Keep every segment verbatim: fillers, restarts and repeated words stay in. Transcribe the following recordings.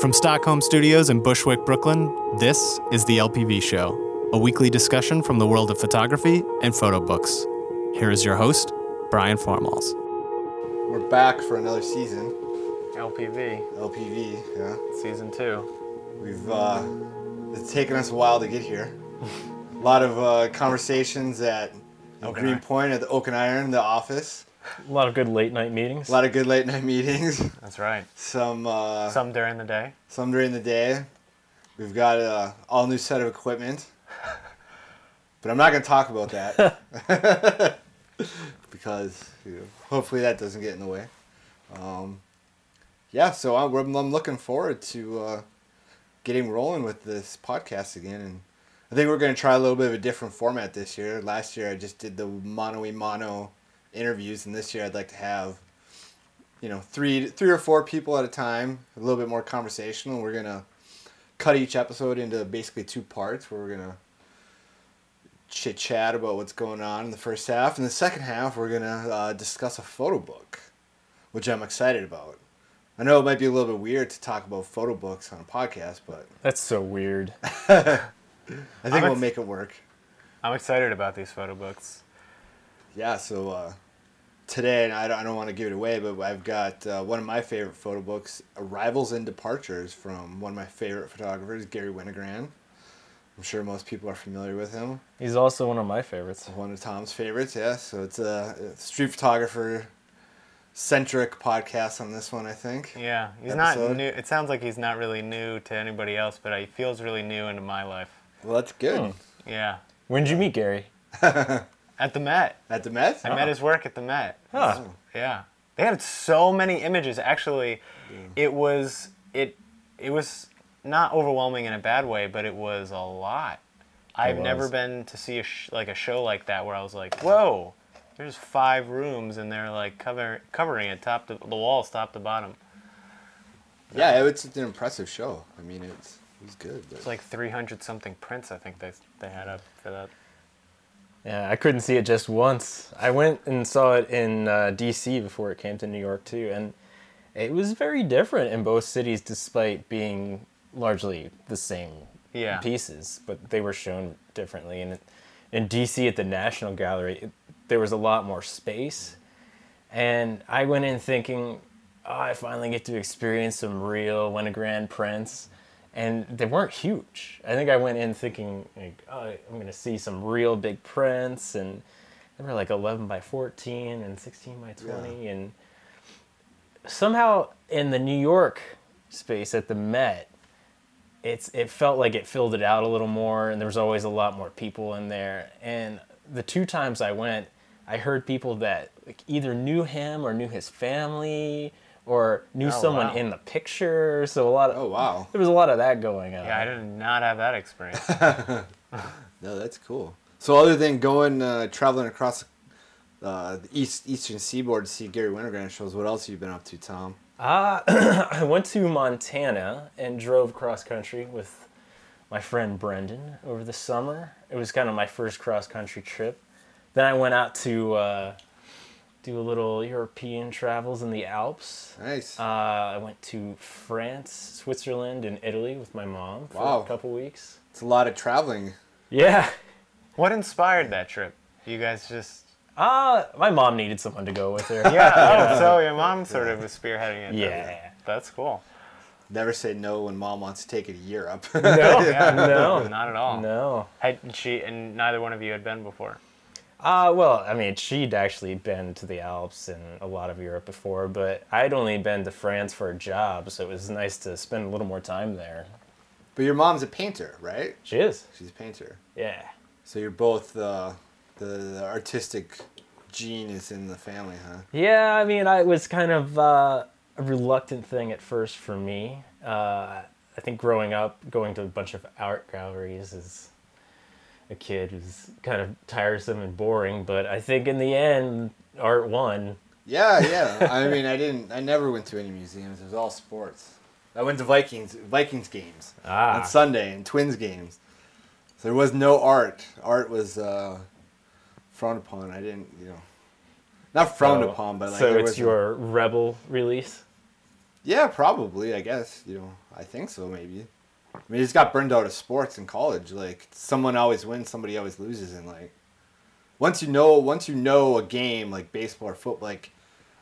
From Stockholm Studios in Bushwick, Brooklyn, this is The L P V Show, a weekly discussion from the world of photography and photo books. Here is your host, Brian Formals. We're back for another season. L P V. L P V, yeah. Season two. We've, uh, it's taken us a while to get here. A lot of uh, conversations at Greenpoint, at the Oak and Iron, the office. A lot of good late night meetings. A lot of good late night meetings. That's right. Some uh, some during the day. Some during the day. We've got an all new set of equipment. But I'm not going to talk about that. Because you know, hopefully that doesn't get in the way. Um, yeah, so I'm, I'm looking forward to uh, getting rolling with this podcast again. And I think we're going to try a little bit of a different format this year. Last year I just did the mano-a-mano interviews, and this year I'd like to have, you know, three three or four people at a time, a little bit more conversational. We're gonna cut each episode into basically two parts where we're gonna chit chat about what's going on in the first half, and the second half we're gonna uh, discuss a photo book, which I'm excited about. I know it might be a little bit weird to talk about photo books on a podcast, but that's so weird. I think I'm we'll ex- make it work. I'm excited about these photo books. Yeah, so uh, today, and I don't, I don't want to give it away, but I've got uh, one of my favorite photo books, Arrivals and Departures, from one of my favorite photographers, Garry Winogrand. I'm sure most people are familiar with him. He's also one of my favorites. One of Tom's favorites, yeah. So it's a street photographer-centric podcast on this one, I think. Yeah, he's episode. not new. It sounds like he's not really new to anybody else, but he feels really new into my life. Well, that's good. Hmm. Yeah. When did you meet Garry? At the Met. At the Met? I oh. met his work at the Met. Huh. Oh. Yeah. They had so many images. Actually, yeah. it was it it was not overwhelming in a bad way, but it was a lot. It I've was. never been to see a sh- like a show like that where I was like, whoa, there's five rooms and they're like cover- covering it, top to, the walls top to bottom. Yeah, yeah, it's an impressive show. I mean, it's, it was good. But... it's like three hundred something prints I think they they had up for that. Yeah, I couldn't see it just once. I went and saw it in uh, D C before it came to New York, too, and it was very different in both cities despite being largely the same yeah. pieces, but they were shown differently. And in D C at the National Gallery, it, there was a lot more space, and I went in thinking, oh, I finally get to experience some real Winogrand prints. And they weren't huge. I think I went in thinking, like, oh, I'm going to see some real big prints. And they were like eleven by fourteen and sixteen by twenty. Yeah. And somehow in the New York space at the Met, it's it felt like it filled it out a little more. And there was always a lot more people in there. And the two times I went, I heard people that like, either knew him or knew his family or knew oh, someone wow. in the picture, so a lot of... Oh, wow. There was a lot of that going on. Yeah, I did not have that experience. No, that's cool. So other than going, uh, traveling across uh, the east eastern seaboard to see Garry Winogrand shows, what else have you been up to, Tom? Uh, I went to Montana and drove cross-country with my friend Brendan over the summer. It was kind of my first cross-country trip. Then I went out to... Uh, do a little European travels in the Alps. Nice. Uh, I went to France, Switzerland, and Italy with my mom for wow. a couple weeks. It's a lot of traveling. Yeah. What inspired that trip? You guys just... Uh, my mom needed someone to go with her. yeah, oh, so your mom sort of was spearheading it. Yeah. That's cool. Never say no when mom wants to take it to Europe. no, yeah, no, not at all. No. Had she, and neither one of you had been before. Uh, well, I mean, she'd actually been to the Alps and a lot of Europe before, but I'd only been to France for a job, so it was nice to spend a little more time there. But your mom's a painter, right? She is. She's a painter. Yeah. So you're both uh, the, the artistic gene is in the family, huh? Yeah, I mean, I, it was kind of uh, a reluctant thing at first for me. Uh, I think growing up, going to a bunch of art galleries is... a kid who's kind of tiresome and boring, but I think in the end, art won. Yeah, yeah. I mean, I didn't. I never went to any museums. It was all sports. I went to Vikings Vikings games ah. on Sunday and Twins games. So there was no art. Art was uh, frowned upon. I didn't, you know, not frowned oh, upon, but like so there was. So it's your rebel release. Yeah, probably, I guess. You know, I think so, maybe. I mean, he's got burned out of sports in college. Like, someone always wins, somebody always loses. And, like, once you know once you know a game, like baseball or football, like,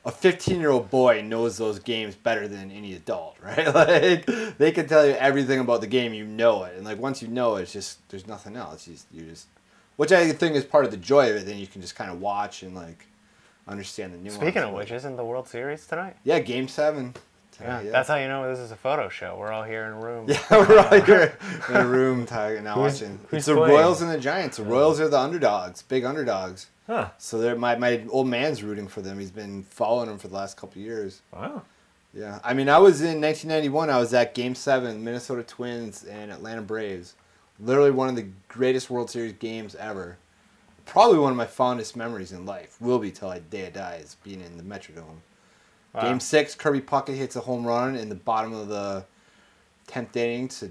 a fifteen-year-old boy knows those games better than any adult, right? Like, they can tell you everything about the game. You know it. And, like, once you know it, it's just, there's nothing else. You just, you just which I think is part of the joy of it. Then you can just kind of watch and, like, understand the nuance. Speaking of which, isn't the World Series tonight? Yeah, Game seven. Yeah, yeah. That's how you know this is a photo show. We're all here in a room. Yeah, we're all here in a room talking, now who's, watching. Who's it's the playing? Royals and the Giants. The Royals are the underdogs, big underdogs. Huh. So they're, my, my old man's rooting for them. He's been following them for the last couple of years. Wow. Yeah. I mean, I was in nineteen ninety-one. I was at Game seven, Minnesota Twins and Atlanta Braves. Literally one of the greatest World Series games ever. Probably one of my fondest memories in life. Will be till I day I die is being in the Metrodome. Wow. Game six, Kirby Puckett hits a home run in the bottom of the tenth inning to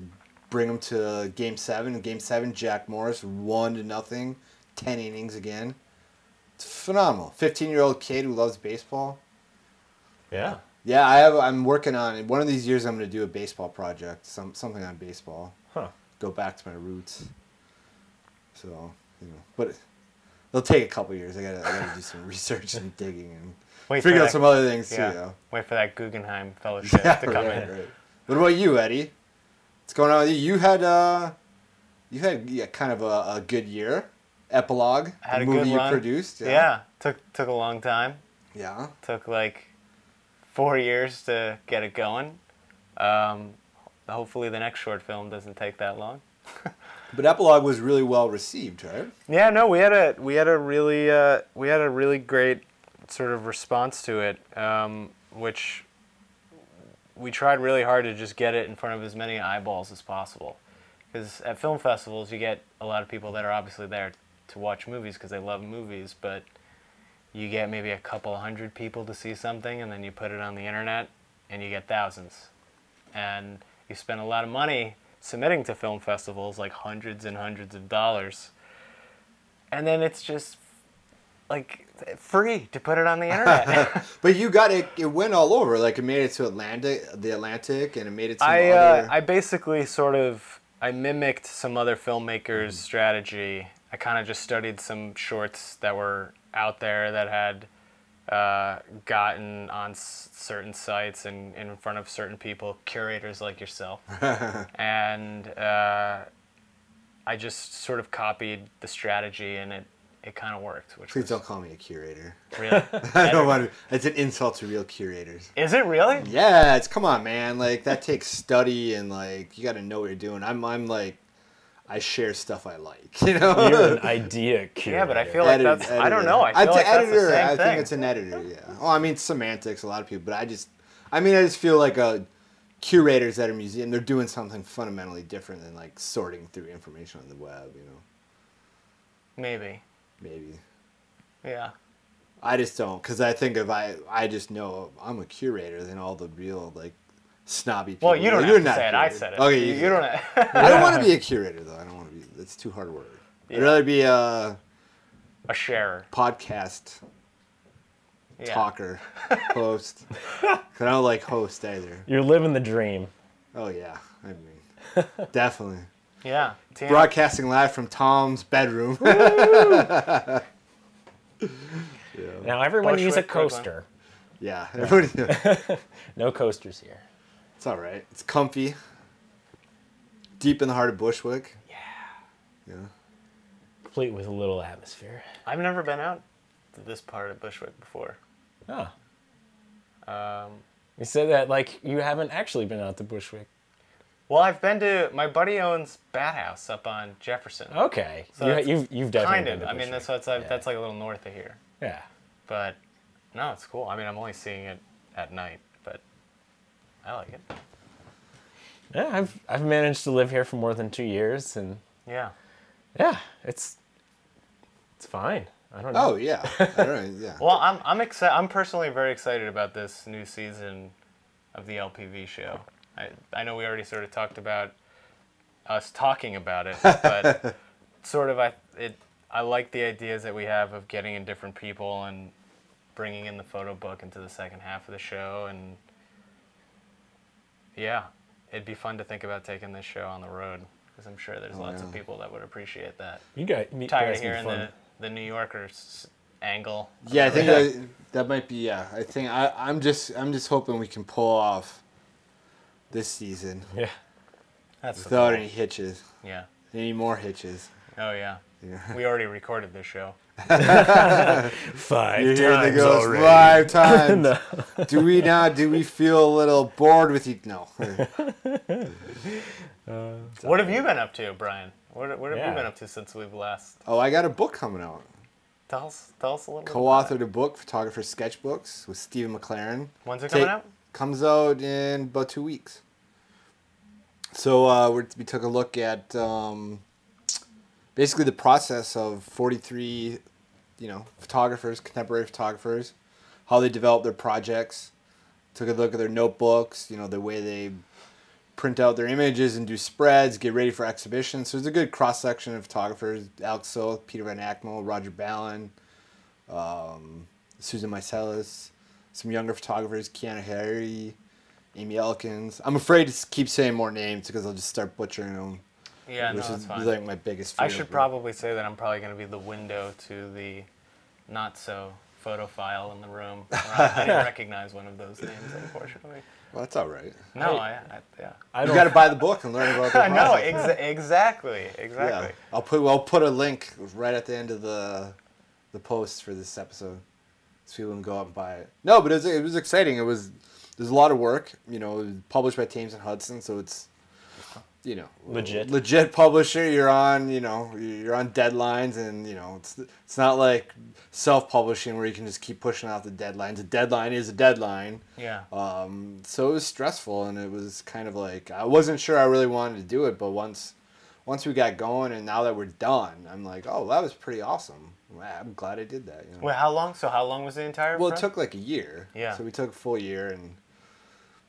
bring him to Game seven. In Game seven, Jack Morris, one to nothing, ten innings again. It's phenomenal. fifteen-year-old kid who loves baseball. Yeah. Yeah, I have, I'm working on, one of these years I'm going to do a baseball project, some something on baseball. Huh. Go back to my roots. So, you know, but it'll take a couple years. I got I got to do some research and digging and Wait figure out that, some other things, yeah. too. You know. Wait for that Guggenheim Fellowship yeah, to come right, in. Right. What about you, Eddie? What's going on with you? You had, uh, you had yeah, kind of a, a good year. Epilogue, I had the a movie good run. You produced. Yeah. yeah, took took a long time. Yeah. Took like four years to get it going. Um, hopefully the next short film doesn't take that long. But Epilogue was really well received, right? Yeah, no, we had a we had a really uh, we had a really great sort of response to it, um, which we tried really hard to just get it in front of as many eyeballs as possible. Because at film festivals, you get a lot of people that are obviously there to watch movies because they love movies, but you get maybe a couple hundred people to see something, and then you put it on the internet, and you get thousands. And you spend a lot of money submitting to film festivals, like hundreds and hundreds of dollars, and then it's just like free to put it on the internet. But you got it, it went all over, like it made it to Atlantic, the Atlantic, and it made it to I, other... uh, I basically sort of, I mimicked some other filmmakers' mm. strategy. I kind of just studied some shorts that were out there that had uh, gotten on s- certain sites and, and in front of certain people, curators like yourself. And uh, I just sort of copied the strategy, and it It kind of worked. Which Please was... don't call me a curator. Really? I don't want to. It's an insult to real curators. Is it really? Yeah. It's come on, man. Like that takes study and like you got to know what you're doing. I'm I'm like, I share stuff I like. You know. You're an idea curator. Yeah, but I feel like Edit, that's. Editor. I don't know. I feel like editor, that's the same I thing. I think it's an editor. Yeah. Oh, I mean semantics. A lot of people, but I just, I mean, I just feel like a curators at a museum. They're doing something fundamentally different than like sorting through information on the web. You know. Maybe. Maybe. Yeah. I just don't, because I think if I, I just know I'm a curator, then all the real, like, snobby people. Well, you don't like, have to say it. I said it. Okay, you, you don't have... I don't want to be a curator, though. I don't want to be... It's too hard work. Yeah. I'd rather be a... A sharer. Podcast yeah. talker. Host. Because I don't like host, either. You're living the dream. Oh, yeah. I mean, definitely. Yeah. Damn. Broadcasting live from Tom's bedroom. yeah. Now everyone Bushwick use a coaster. Yeah. yeah. No coasters here. It's all right. It's comfy. Deep in the heart of Bushwick. Yeah. Yeah. Complete with a little atmosphere. I've never been out to this part of Bushwick before. Oh. Um, you said that like you haven't actually been out to Bushwick. Well, I've been to, my buddy owns Bat House up on Jefferson. Okay. So you, you've, you've definitely kind of, been to I mean, that's, that's, yeah. that's like a little north of here. Yeah. But, no, it's cool. I mean, I'm only seeing it at night, but I like it. Yeah, I've I've managed to live here for more than two years, and... Yeah. Yeah, it's, it's fine. I don't know. Oh, yeah. I don't know, yeah. Well, I'm, I'm excited, I'm personally very excited about this new season of the L P V show. I, I know we already sort of talked about us talking about it, but sort of I it I like the ideas that we have of getting in different people and bringing in the photo book into the second half of the show and Yeah, it'd be fun to think about taking this show on the road, because I'm sure there's oh, lots yeah. of people that would appreciate that. You guys, me, tired of hearing the, the New Yorkers angle. Yeah, I think that, that might be. Yeah, I think I, I'm just I'm just hoping we can pull off this season. Yeah, that's without any hitches. Yeah, any more hitches. Oh yeah. yeah. We already recorded this show. Five You're times already. Five times. No. Do we now? Do we feel a little bored with you? No. uh, what have you been up to, Brian? What What have yeah. you been up to since we've last? Oh, I got a book coming out. Tell us, tell us a little. Co-authored a book, Photographer's Sketchbooks, with Stephen McLaren. When's it Ta- coming out? Comes out in about two weeks. So uh, we're, we took a look at. Um, Basically, the process of forty-three, you know, photographers, contemporary photographers, how they develop their projects, took a look at their notebooks, you know, the way they print out their images and do spreads, get ready for exhibitions. So it's a good cross-section of photographers, Alex Soth, Peter Van Ackmel, Roger Ballin, um, Susan Meiseles, some younger photographers, Keanu Harry, Amy Elkins. I'm afraid to keep saying more names because I'll just start butchering them. Yeah, no, that's fine. Which is like my biggest fear. I should probably say that I'm probably going to be the window to the not-so-photophile in the room. I didn't recognize one of those names, unfortunately. Well, that's all right. No, I, I, I yeah. I you got to buy the book and learn about the process. No, exa- exactly, exactly. Yeah. I'll put well, I'll put a link right at the end of the the post for this episode, so people can go out and buy it. No, but it was it was exciting. It was there's a lot of work. You know, it was published by Thames and Hudson, so it's. You know, legit, legit publisher. You're on, you know, you're on deadlines, and you know, it's it's not like self-publishing where you can just keep pushing out the deadlines. A deadline is a deadline. Yeah. Um. So it was stressful, and it was kind of like I wasn't sure I really wanted to do it, but once, once we got going, and now that we're done, I'm like, oh, that was pretty awesome. I'm glad I did that. You know? Well, how long? So how long was the entire? Well, it took like a year. Yeah. So we took a full year and.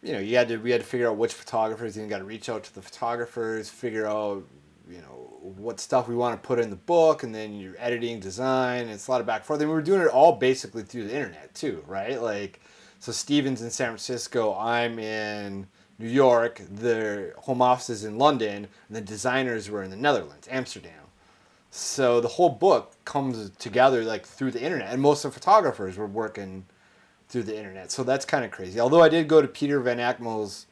You know, you had to. We had to figure out which photographers. You got to reach out to the photographers, figure out, you know, what stuff we want to put in the book, and then you're editing, design. It's a lot of back and forth. And we were doing it all basically through the internet too, right? Like, so Steven's in San Francisco, I'm in New York. The home office is in London, and the designers were in the Netherlands, Amsterdam. So the whole book comes together like through the internet, and most of the photographers were working. Through the internet, so that's kind of crazy. Although I did go to Peter Van Ackmel's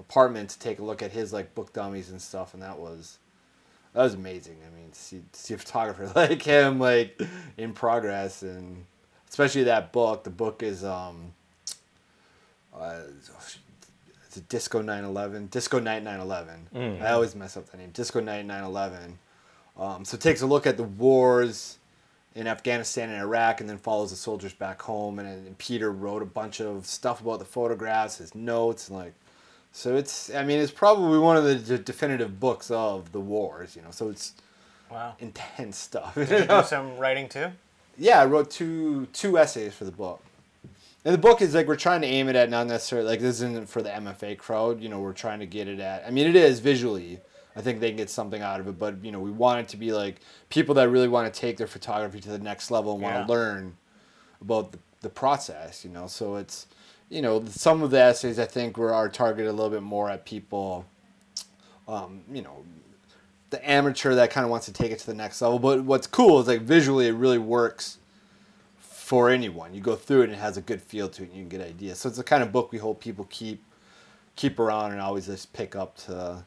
apartment to take a look at his like book dummies and stuff, and that was that was amazing. I mean, to see, to see a photographer like him like in progress, and especially that book. The book is um, uh, it's a Disco nine eleven, Disco Night nine eleven. Mm. I always mess up the name, Disco Night nine eleven. Um, so it takes a look at the wars. In Afghanistan and Iraq, and then follows the soldiers back home. And, and Peter wrote a bunch of stuff about the photographs, his notes, and like, so it's. I mean, it's probably one of the d- definitive books of the wars, you know. So it's wow, intense stuff. Did you do some writing too? Yeah, I wrote two two essays for the book. And the book is like we're trying to aim it at not necessarily like this isn't for the M F A crowd, you know. We're trying to get it at. I mean, it is visually. I think they can get something out of it, but you know, we want it to be like people that really want to take their photography to the next level and yeah. want to learn about the, the process, you know. So it's, you know, some of the essays I think were are targeted a little bit more at people, um, you know, the amateur that kind of wants to take it to the next level. But what's cool is like visually it really works for anyone. You go through it and it has a good feel to it, and you can get ideas. So it's the kind of book we hope people keep keep around and always just pick up to.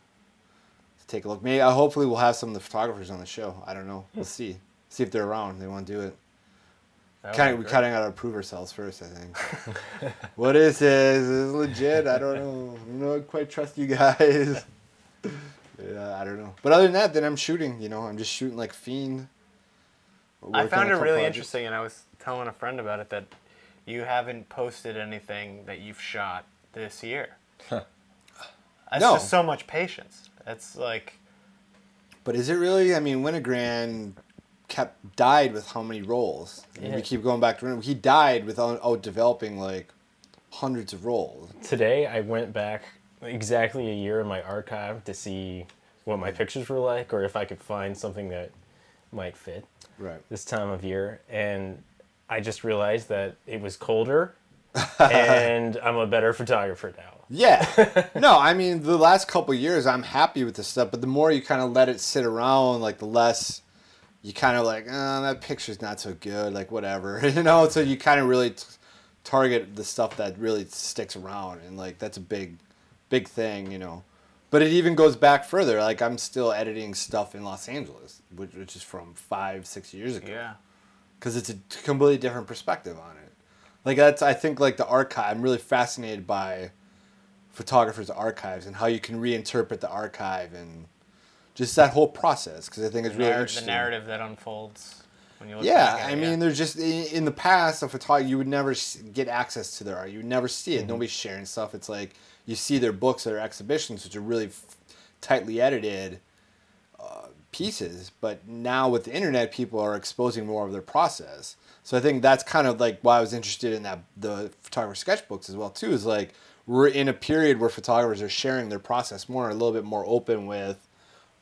Take a look. Maybe uh, hopefully we'll have some of the photographers on the show. I don't know. We'll see. See if they're around. They want to do it. Kind of, we kind of got to prove ourselves first, I think. What is this? Is this legit? I don't know. I don't quite trust you guys. Yeah, I don't know. But other than that, then I'm shooting. You know, I'm just shooting like fiend. I found it really interesting, and I was telling a friend about it that you haven't posted anything that you've shot this year. Huh. That's no. just so much patience. That's like... But is it really? I mean, Winogrand kept, died with how many rolls? I mean, yeah. We keep going back to Winogrand. He died without out developing, like, hundreds of rolls. Today, I went back exactly a year in my archive to see what my pictures were like, or if I could find something that might fit right. this time of year. And I just realized that it was colder, and I'm a better photographer now. Yeah. No, I mean, the last couple of years, I'm happy with this stuff, but the more you kind of let it sit around, like, the less you kind of like, oh, that picture's not so good, like, whatever, you know? So you kind of really t- target the stuff that really sticks around, and, like, that's a big, big thing, you know? But it even goes back further. Like, I'm still editing stuff in Los Angeles, which, which is from five, six years ago. Yeah. Because it's a completely different perspective on it. Like, that's, I think, like, the archive, I'm really fascinated by photographers' archives and how you can reinterpret the archive and just that whole process, because I think it's the really narr- interesting. The narrative that unfolds when you look yeah, back at I it. Mean, yeah, I mean, there's just, in the past, a photographer, you would never get access to their art. You would never see it. Mm-hmm. Nobody's sharing stuff. It's like, you see their books or their exhibitions, which are really f- tightly edited uh, pieces. But now with the internet, people are exposing more of their process. So I think that's kind of like why I was interested in that, the photographer's sketchbooks as well, too, is like, we're in a period where photographers are sharing their process more, a little bit more open with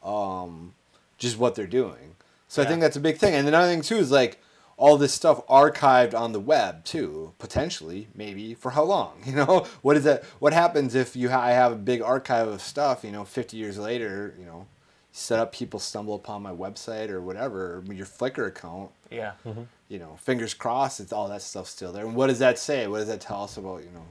um, just what they're doing. So yeah. I think that's a big thing. And another thing, too, is like, all this stuff archived on the web too, potentially, maybe for how long? You know, what is that? What happens if you ha- I have a big archive of stuff? You know, fifty years later, you know, set up people stumble upon my website or whatever, or your Flickr account. Yeah. Mm-hmm. You know, fingers crossed, it's all that stuff's still there. And what does that say? What does that tell us about, you know,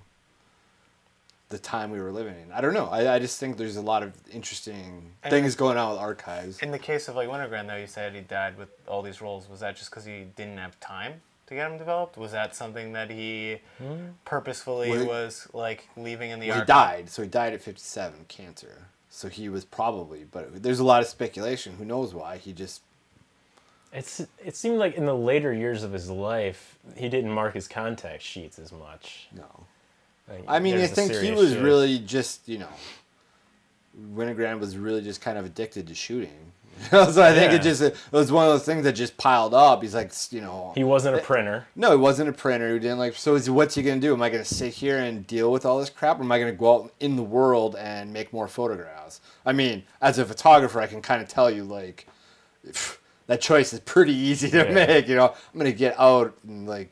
the time we were living in? I don't know. I, I just think there's a lot of interesting and things going on with archives. In the case of like Winogrand, though, you said he died with all these roles. Was that just because he didn't have time to get them developed? Was that something that he mm. purposefully well, he, was like leaving in the well, archive? He died. So he died at fifty-seven, cancer. So he was probably, but there's a lot of speculation. Who knows why? He just... It's. It seemed like in the later years of his life, he didn't mark his contact sheets as much. No. Like, I mean, I think he was shit. really just, you know, Winogrand was really just kind of addicted to shooting. so I yeah. think it just, it was one of those things that just piled up. He's like, you know. He wasn't a printer. No, he wasn't a printer. He didn't like, so is, what's he going to do? Am I going to sit here and deal with all this crap? Or am I going to go out in the world and make more photographs? I mean, as a photographer, I can kind of tell you, like, pff, that choice is pretty easy to yeah. make, you know. I'm going to get out and, like,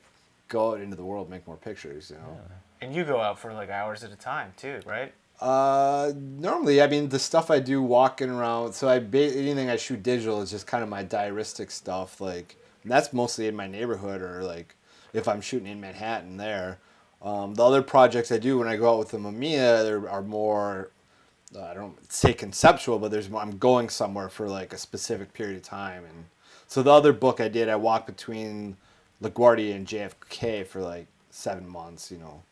go out into the world and make more pictures, you know. Yeah. And you go out for like hours at a time too, right? Uh, normally, I mean, the stuff I do walking around. So I ba- anything I shoot digital is just kind of my diaristic stuff. Like, and that's mostly in my neighborhood or like if I'm shooting in Manhattan there. Um, the other projects I do when I go out with the MoMA, there are more. Uh, I don't say conceptual, but there's more, I'm going somewhere for like a specific period of time. And so the other book I did, I walked between LaGuardia and J F K for like seven months. You know.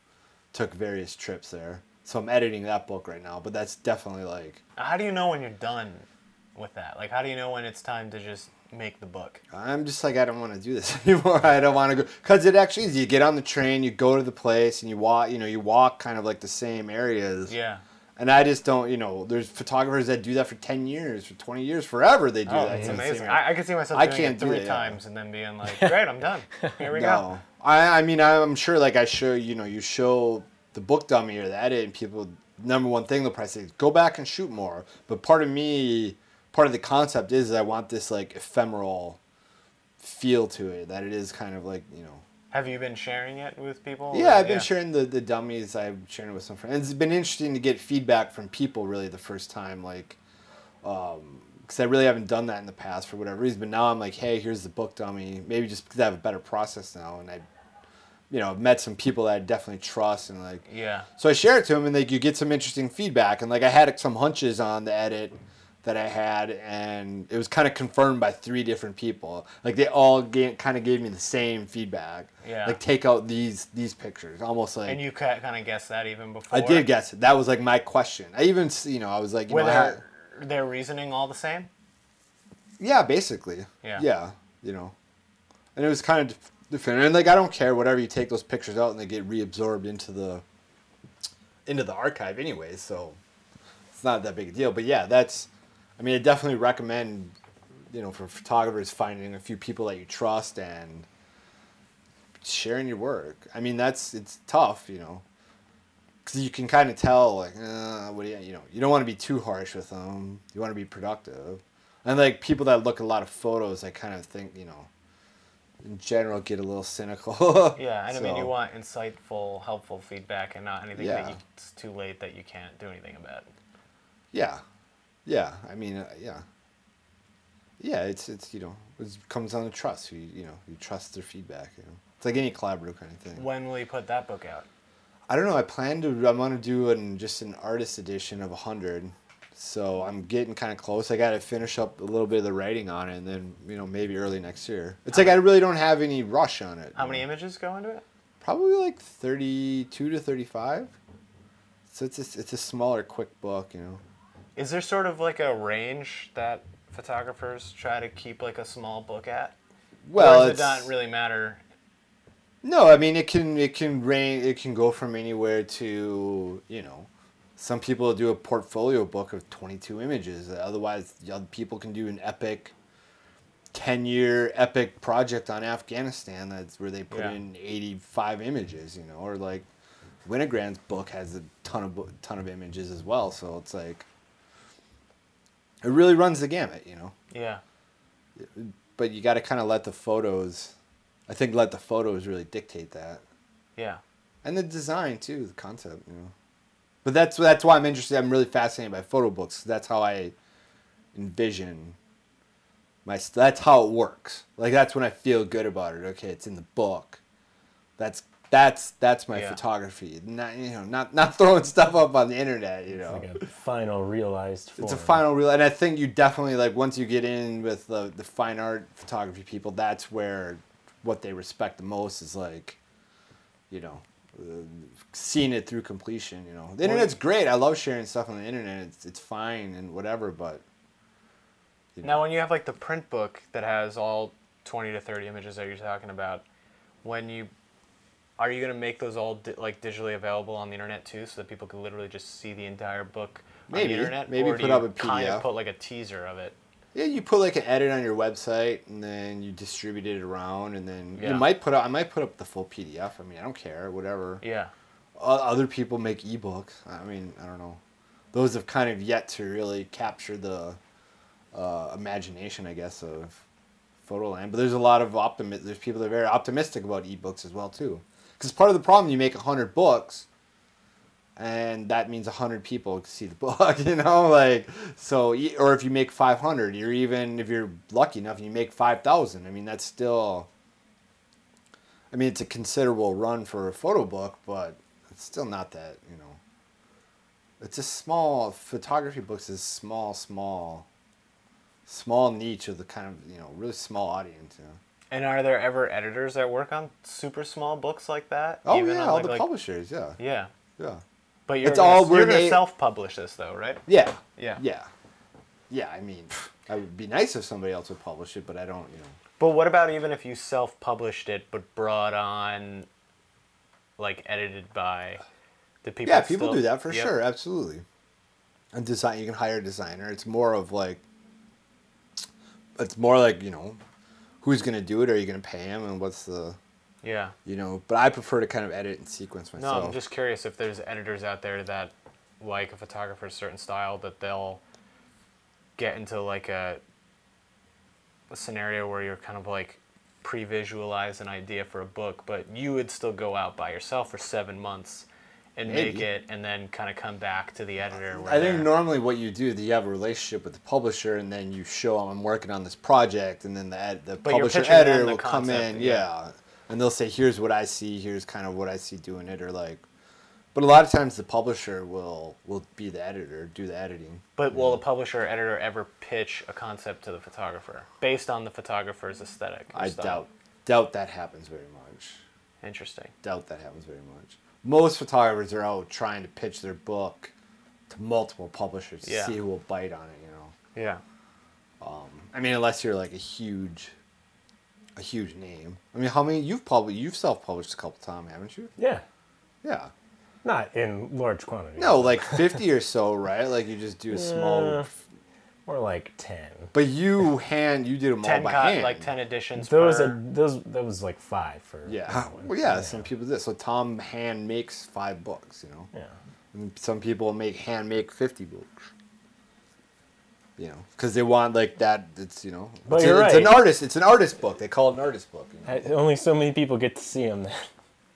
Took various trips there. So I'm editing that book right now, but that's definitely like... How do you know when you're done with that? Like, how do you know when it's time to just make the book? I'm just like, I don't want to do this anymore. I don't want to go... Because it actually is. You get on the train, you go to the place, and you walk, you know, you walk kind of like the same areas. Yeah. And I just don't, you know, there's photographers that do that for ten years, for twenty years, forever they do oh, that. It's amazing. I, I could see myself doing I can't it three do it, times yeah. and then being like, great, I'm done. Here we no. go. I, I mean, I'm sure, like, I show, you know, you show the book dummy or the edit, and people, number one thing they'll probably say is, go back and shoot more. But part of me, part of the concept is that I want this, like, ephemeral feel to it, that it is kind of like, you know. Have you been sharing it with people? Yeah, I've been yeah. sharing the, the dummies. I've shared it with some friends. And it's been interesting to get feedback from people, really, the first time, like, because um, I really haven't done that in the past for whatever reason. But now I'm like, hey, here's the book dummy. Maybe just because I have a better process now. And I, you know, I've met some people that I definitely trust. And, like, yeah. So I share it to them, and, like, you get some interesting feedback. And, like, I had some hunches on the edit that I had, and it was kind of confirmed by three different people. Like, they all gave, kind of gave me the same feedback. Yeah. Like, take out these these pictures, almost like... And you kind of guessed that even before? I did guess it. That was, like, my question. I even, you know, I was like... You Were know, their, had, their reasoning all the same? Yeah, basically. Yeah. Yeah, you know. And it was kind of different. And, like, I don't care, whatever, you take those pictures out, and they get reabsorbed into the into the archive anyway, so it's not that big a deal. But, yeah, that's... I mean, I definitely recommend, you know, for photographers finding a few people that you trust and sharing your work. I mean, that's, it's tough, you know, because you can kind of tell, like, uh, what do you, you know, you don't want to be too harsh with them. You want to be productive. And, like, people that look at a lot of photos, I kind of think, you know, in general get a little cynical. Yeah, and so, I mean, you want insightful, helpful feedback and not anything yeah. that you, it's too late that you can't do anything about. Yeah, yeah. I mean, uh, yeah, yeah. It's it's you know, it comes down to trust. You you know, you trust their feedback. You know, it's like any collaborative kind of thing. When will you put that book out? I don't know. I plan to. I want to do an just an artist edition of a hundred. So I'm getting kind of close. I got to finish up a little bit of the writing on it, and then, you know, maybe early next year. It's like I really don't have any rush on it. How many images go into it? Probably like thirty-two to thirty-five. So it's a, it's a smaller, quick book, you know. Is there sort of like a range that photographers try to keep like a small book at? Well, or does it not really matter? No, I mean, it can it can range. It can go from anywhere to, you know. Some people do a portfolio book of twenty-two images. Otherwise, other people can do an epic, ten-year epic project on Afghanistan. That's where they put yeah. in eighty-five images, you know. Or like, Winogrand's book has a ton of ton of images as well. So it's like, it really runs the gamut, you know. Yeah. But you got to kind of let the photos. I think let the photos really dictate that. Yeah. And the design too, the concept, you know. But that's that's why I'm interested. I'm really fascinated by photo books. That's how I envision my. That's how it works. Like that's when I feel good about it. Okay, it's in the book. That's that's that's my yeah. photography. Not you know not, not throwing stuff up on the internet. You know, it's like a final realized form. It's a final real, and I think you definitely like once you get in with the the fine art photography people. That's where what they respect the most is like, you know. Seeing it through completion, you know. The internet's great. I love sharing stuff on the internet. It's it's fine and whatever, but... You know. Now, when you have, like, the print book that has all twenty to thirty images that you're talking about, when you... Are you going to make those all, di- like, digitally available on the internet, too, so that people can literally just see the entire book maybe, on the internet? Maybe put up a P D F. Or do you kind of put, like, a teaser of it? Yeah, you put, like, an edit on your website, and then you distribute it around, and then yeah. you might put up, I might put up the full P D F. I mean, I don't care, whatever. Yeah. Uh, other people make ebooks. I mean, I don't know. Those have kind of yet to really capture the uh, imagination, I guess, of Photoland. But there's a lot of optimism. There's people that are very optimistic about ebooks as well, too. Because part of the problem, you make one hundred books, and that means one hundred people see the book, you know, like, so, or if you make five hundred, you're even, if you're lucky enough, you make five thousand. I mean, that's still, I mean, it's a considerable run for a photo book, but it's still not that, you know, it's a small, photography books is small, small, small niche of the kind of, you know, really small audience, you know. And are there ever editors that work on super small books like that? Oh, even yeah, on, like, all the like, publishers, yeah. Yeah. Yeah. But you're going to self-publish this, though, right? Yeah. Yeah. Yeah. Yeah, I mean, it would be nice if somebody else would publish it, but I don't, you know. But what about even if you self-published it, but brought on, like, edited by the people? Yeah, people still... do that for yep. sure, absolutely. A design, you can hire a designer. It's more of, like, it's more like, you know, who's going to do it? Are you going to pay him? And what's the... Yeah. You know, but I prefer to kind of edit and sequence myself. No, I'm just curious if there's editors out there that like a photographer's certain style that they'll get into like a, a scenario where you're kind of like pre-visualize an idea for a book, but you would still go out by yourself for seven months and Maybe. make it and then kind of come back to the editor. I think they're... normally what you do is you have a relationship with the publisher and then you show them, I'm working on this project, and then the, ed- the publisher editor the will come in. Yeah. yeah. And they'll say, here's what I see, here's kind of what I see doing it, or like... But a lot of times the publisher will, will be the editor, do the editing. But will know. the publisher or editor ever pitch a concept to the photographer based on the photographer's aesthetic? I style? doubt doubt that happens very much. Interesting. Doubt that happens very much. Most photographers are out trying to pitch their book to multiple publishers to yeah. see who will bite on it, you know? Yeah. Um, I mean, unless you're like a huge... A huge name. I mean, how many you've probably you've self-published a couple times, haven't you? Yeah, yeah. Not in large quantities. No, like fifty or so, right? Like you just do a small, uh, more like ten. But you hand you did them ten all by caught, hand, like ten editions. Those per... are those. That was like five for. Yeah, well, yeah. yeah. Some people do that. So Tom hand makes five books, you know. Yeah. And some people make hand make fifty books. you know, because they want like that. It's, you know, but it's, you're a, right. it's an artist. It's an artist book. They call it an artist book. You know? I, only so many people get to see them. Then.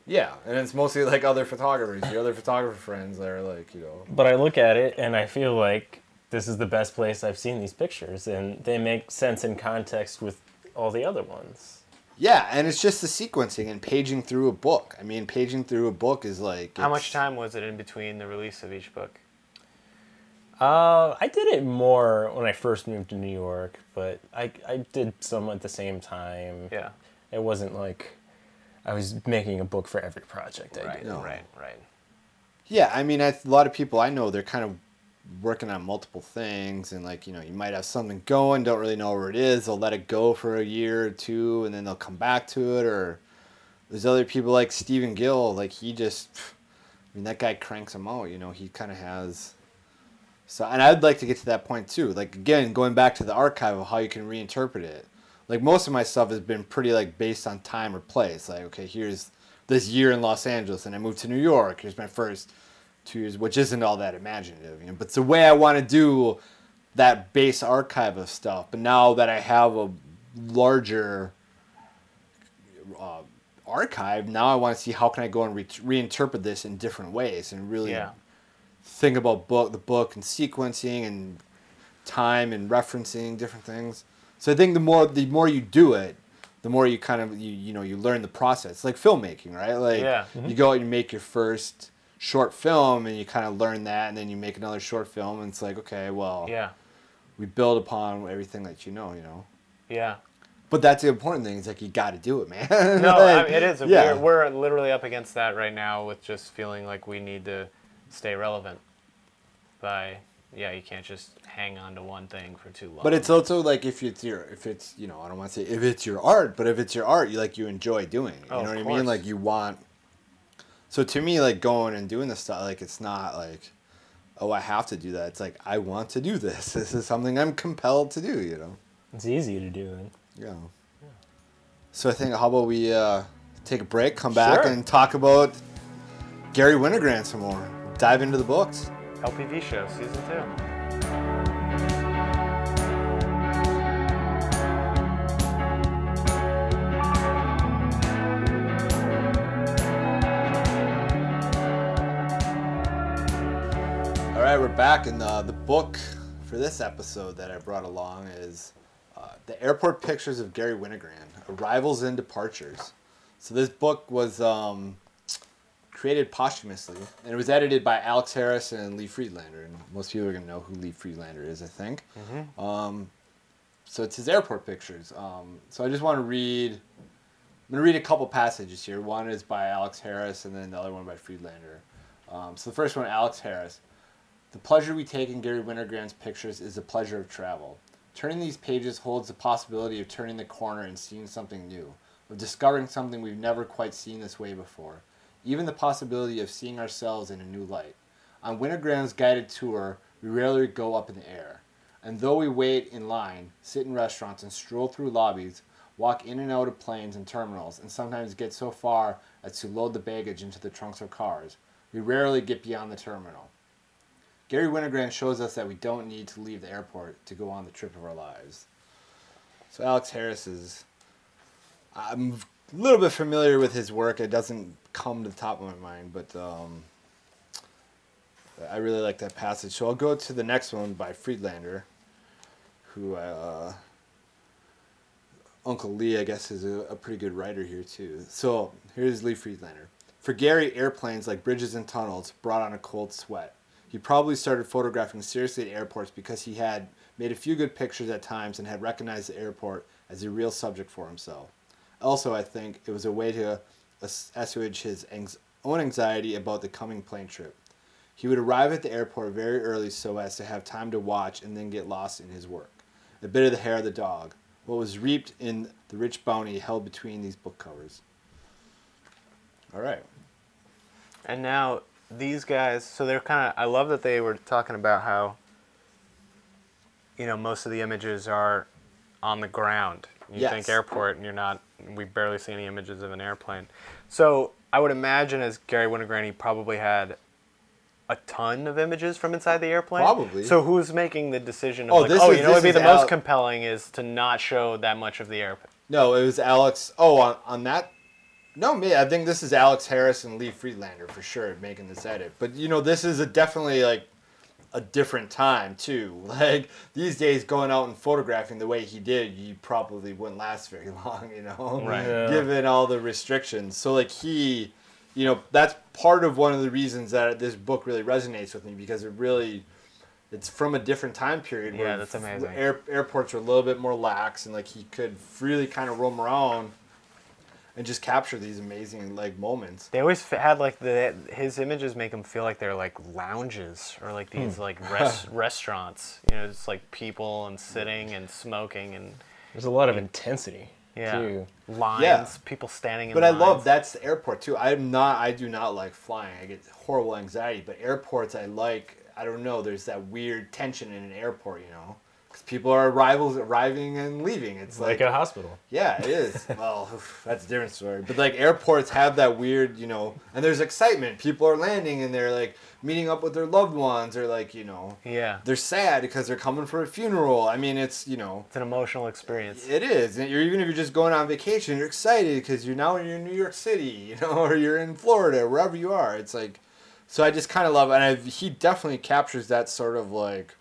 Yeah, and it's mostly like other photographers, your other photographer friends that are like, you know. But I look at it and I feel like this is the best place I've seen these pictures, and they make sense in context with all the other ones. Yeah, and it's just the sequencing and paging through a book. I mean, paging through a book is like... How much time was it in between the release of each book? Uh, I did it more when I first moved to New York, but I, I did some at the same time. Yeah. It wasn't like... I was making a book for every project I right, did. No. Right, right. Yeah, I mean, I, a lot of people I know, they're kind of working on multiple things, and, like, you know, you might have something going, don't really know where it is, they'll let it go for a year or two, and then they'll come back to it, or there's other people like Stephen Gill, like, he just, I mean, that guy cranks them out, you know, he kind of has, so, and I'd like to get to that point, too, like, again, going back to the archive of how you can reinterpret it. Like, most of my stuff has been pretty, like, based on time or place. Like, okay, here's this year in Los Angeles, and I moved to New York. Here's my first two years, which isn't all that imaginative, you know. But it's the way I want to do that base archive of stuff. But now that I have a larger uh, archive, now I want to see how can I go and re- reinterpret this in different ways and really yeah. think about book, the book and sequencing and time and referencing different things. So I think the more the more you do it, the more you kind of you you know you learn the process. Like filmmaking, right? Like yeah. mm-hmm. you go out and you make your first short film, and you kind of learn that, and then you make another short film, and it's like, okay, well, yeah, we build upon everything that you know, you know. Yeah. But that's the important thing. It's like you got to do it, man. No, like, I mean, it is. Yeah. We're, we're literally up against that right now with just feeling like we need to stay relevant by. Yeah, you can't just hang on to one thing for too long. But it's also like if it's your, if it's you know, I don't want to say if it's your art, but if it's your art, you like you enjoy doing it. You oh, know what course. I mean? Like you want. So to me, like going and doing this stuff, like it's not like, oh, I have to do that. It's like I want to do this. This is something I'm compelled to do. You know. It's easy to do it. Yeah. yeah. So I think how about we uh, take a break, come back, sure. and talk about Garry Winogrand some more. Dive into the books. L P V Show, Season two. All right, we're back, and uh, the book for this episode that I brought along is uh, The Airport Pictures of Garry Winogrand, Arrivals and Departures. So this book was... Um, created posthumously, and it was edited by Alex Harris and Lee Friedlander, and most people are going to know who Lee Friedlander is, I think. Mm-hmm. Um, so it's his airport pictures. Um, so I just want to read, I'm going to read a couple passages here. One is by Alex Harris, and then the other one by Friedlander. Um, so the first one, Alex Harris. The pleasure we take in Garry Winogrand's pictures is the pleasure of travel. Turning these pages holds the possibility of turning the corner and seeing something new, of discovering something we've never quite seen this way before. Even the possibility of seeing ourselves in a new light. On Winogrand's guided tour, we rarely go up in the air. And though we wait in line, sit in restaurants and stroll through lobbies, walk in and out of planes and terminals, and sometimes get so far as to load the baggage into the trunks of cars, we rarely get beyond the terminal. Garry Winogrand shows us that we don't need to leave the airport to go on the trip of our lives. So Alex Harris is... I'm a little bit familiar with his work. It doesn't... come to the top of my mind, but um, I really like that passage. So I'll go to the next one by Friedlander, who uh, Uncle Lee, I guess, is a, a pretty good writer here too. So here's Lee Friedlander. For Garry, airplanes, like bridges and tunnels, brought on a cold sweat. He probably started photographing seriously at airports because he had made a few good pictures at times and had recognized the airport as a real subject for himself. Also, I think it was a way to assuage his own anxiety about the coming plane trip. He would arrive at the airport very early so as to have time to watch and then get lost in his work. A bit of the hair of the dog. What was reaped in the rich bounty held between these book covers. All right. And now these guys, so they're kind of, I love that they were talking about how, you know, most of the images are on the ground. You yes. think airport and you're not, we barely see any images of an airplane. So I would imagine as Garry Winogrand, he probably had a ton of images from inside the airplane? Probably. So who's making the decision of oh, like, this oh, is, you know what would be the Al- most compelling is to not show that much of the airplane? No, it was Alex. Oh, on, on that? No, me. I think this is Alex Harris and Lee Friedlander for sure making this edit. But, you know, this is a definitely, like, a different time, too. Like, these days, going out and photographing the way he did, you probably wouldn't last very long, you know? Right. Yeah. Given all the restrictions. So, like, he... You know, that's part of one of the reasons that this book really resonates with me, because it really, it's from a different time period where yeah, that's amazing. Air, airports are a little bit more lax, and like he could freely kind of roam around and just capture these amazing like moments. They always had like the his images make him feel like they're like lounges or like these hmm. like res- restaurants. You know, it's like people and sitting and smoking and there's a lot of intensity. Yeah, too. Lines, yeah. people standing in but lines. But I love, that's the airport, too. I'm not, I do not like flying. I get horrible anxiety. But airports, I like, I don't know, there's that weird tension in an airport, you know? Because people are arrivals, arriving and leaving. It's like, like a hospital. Yeah, it is. Well, that's a different story. But, like, airports have that weird, you know, and there's excitement. People are landing, and they're, like, meeting up with their loved ones, or, like, you know. Yeah. They're sad because they're coming for a funeral. I mean, it's, you know. It's an emotional experience. It is. And you're, even if you're just going on vacation, you're excited because you're now in New York City, you know, or you're in Florida, wherever you are. It's, like, so I just kind of love it. And I've, he definitely captures that sort of, like,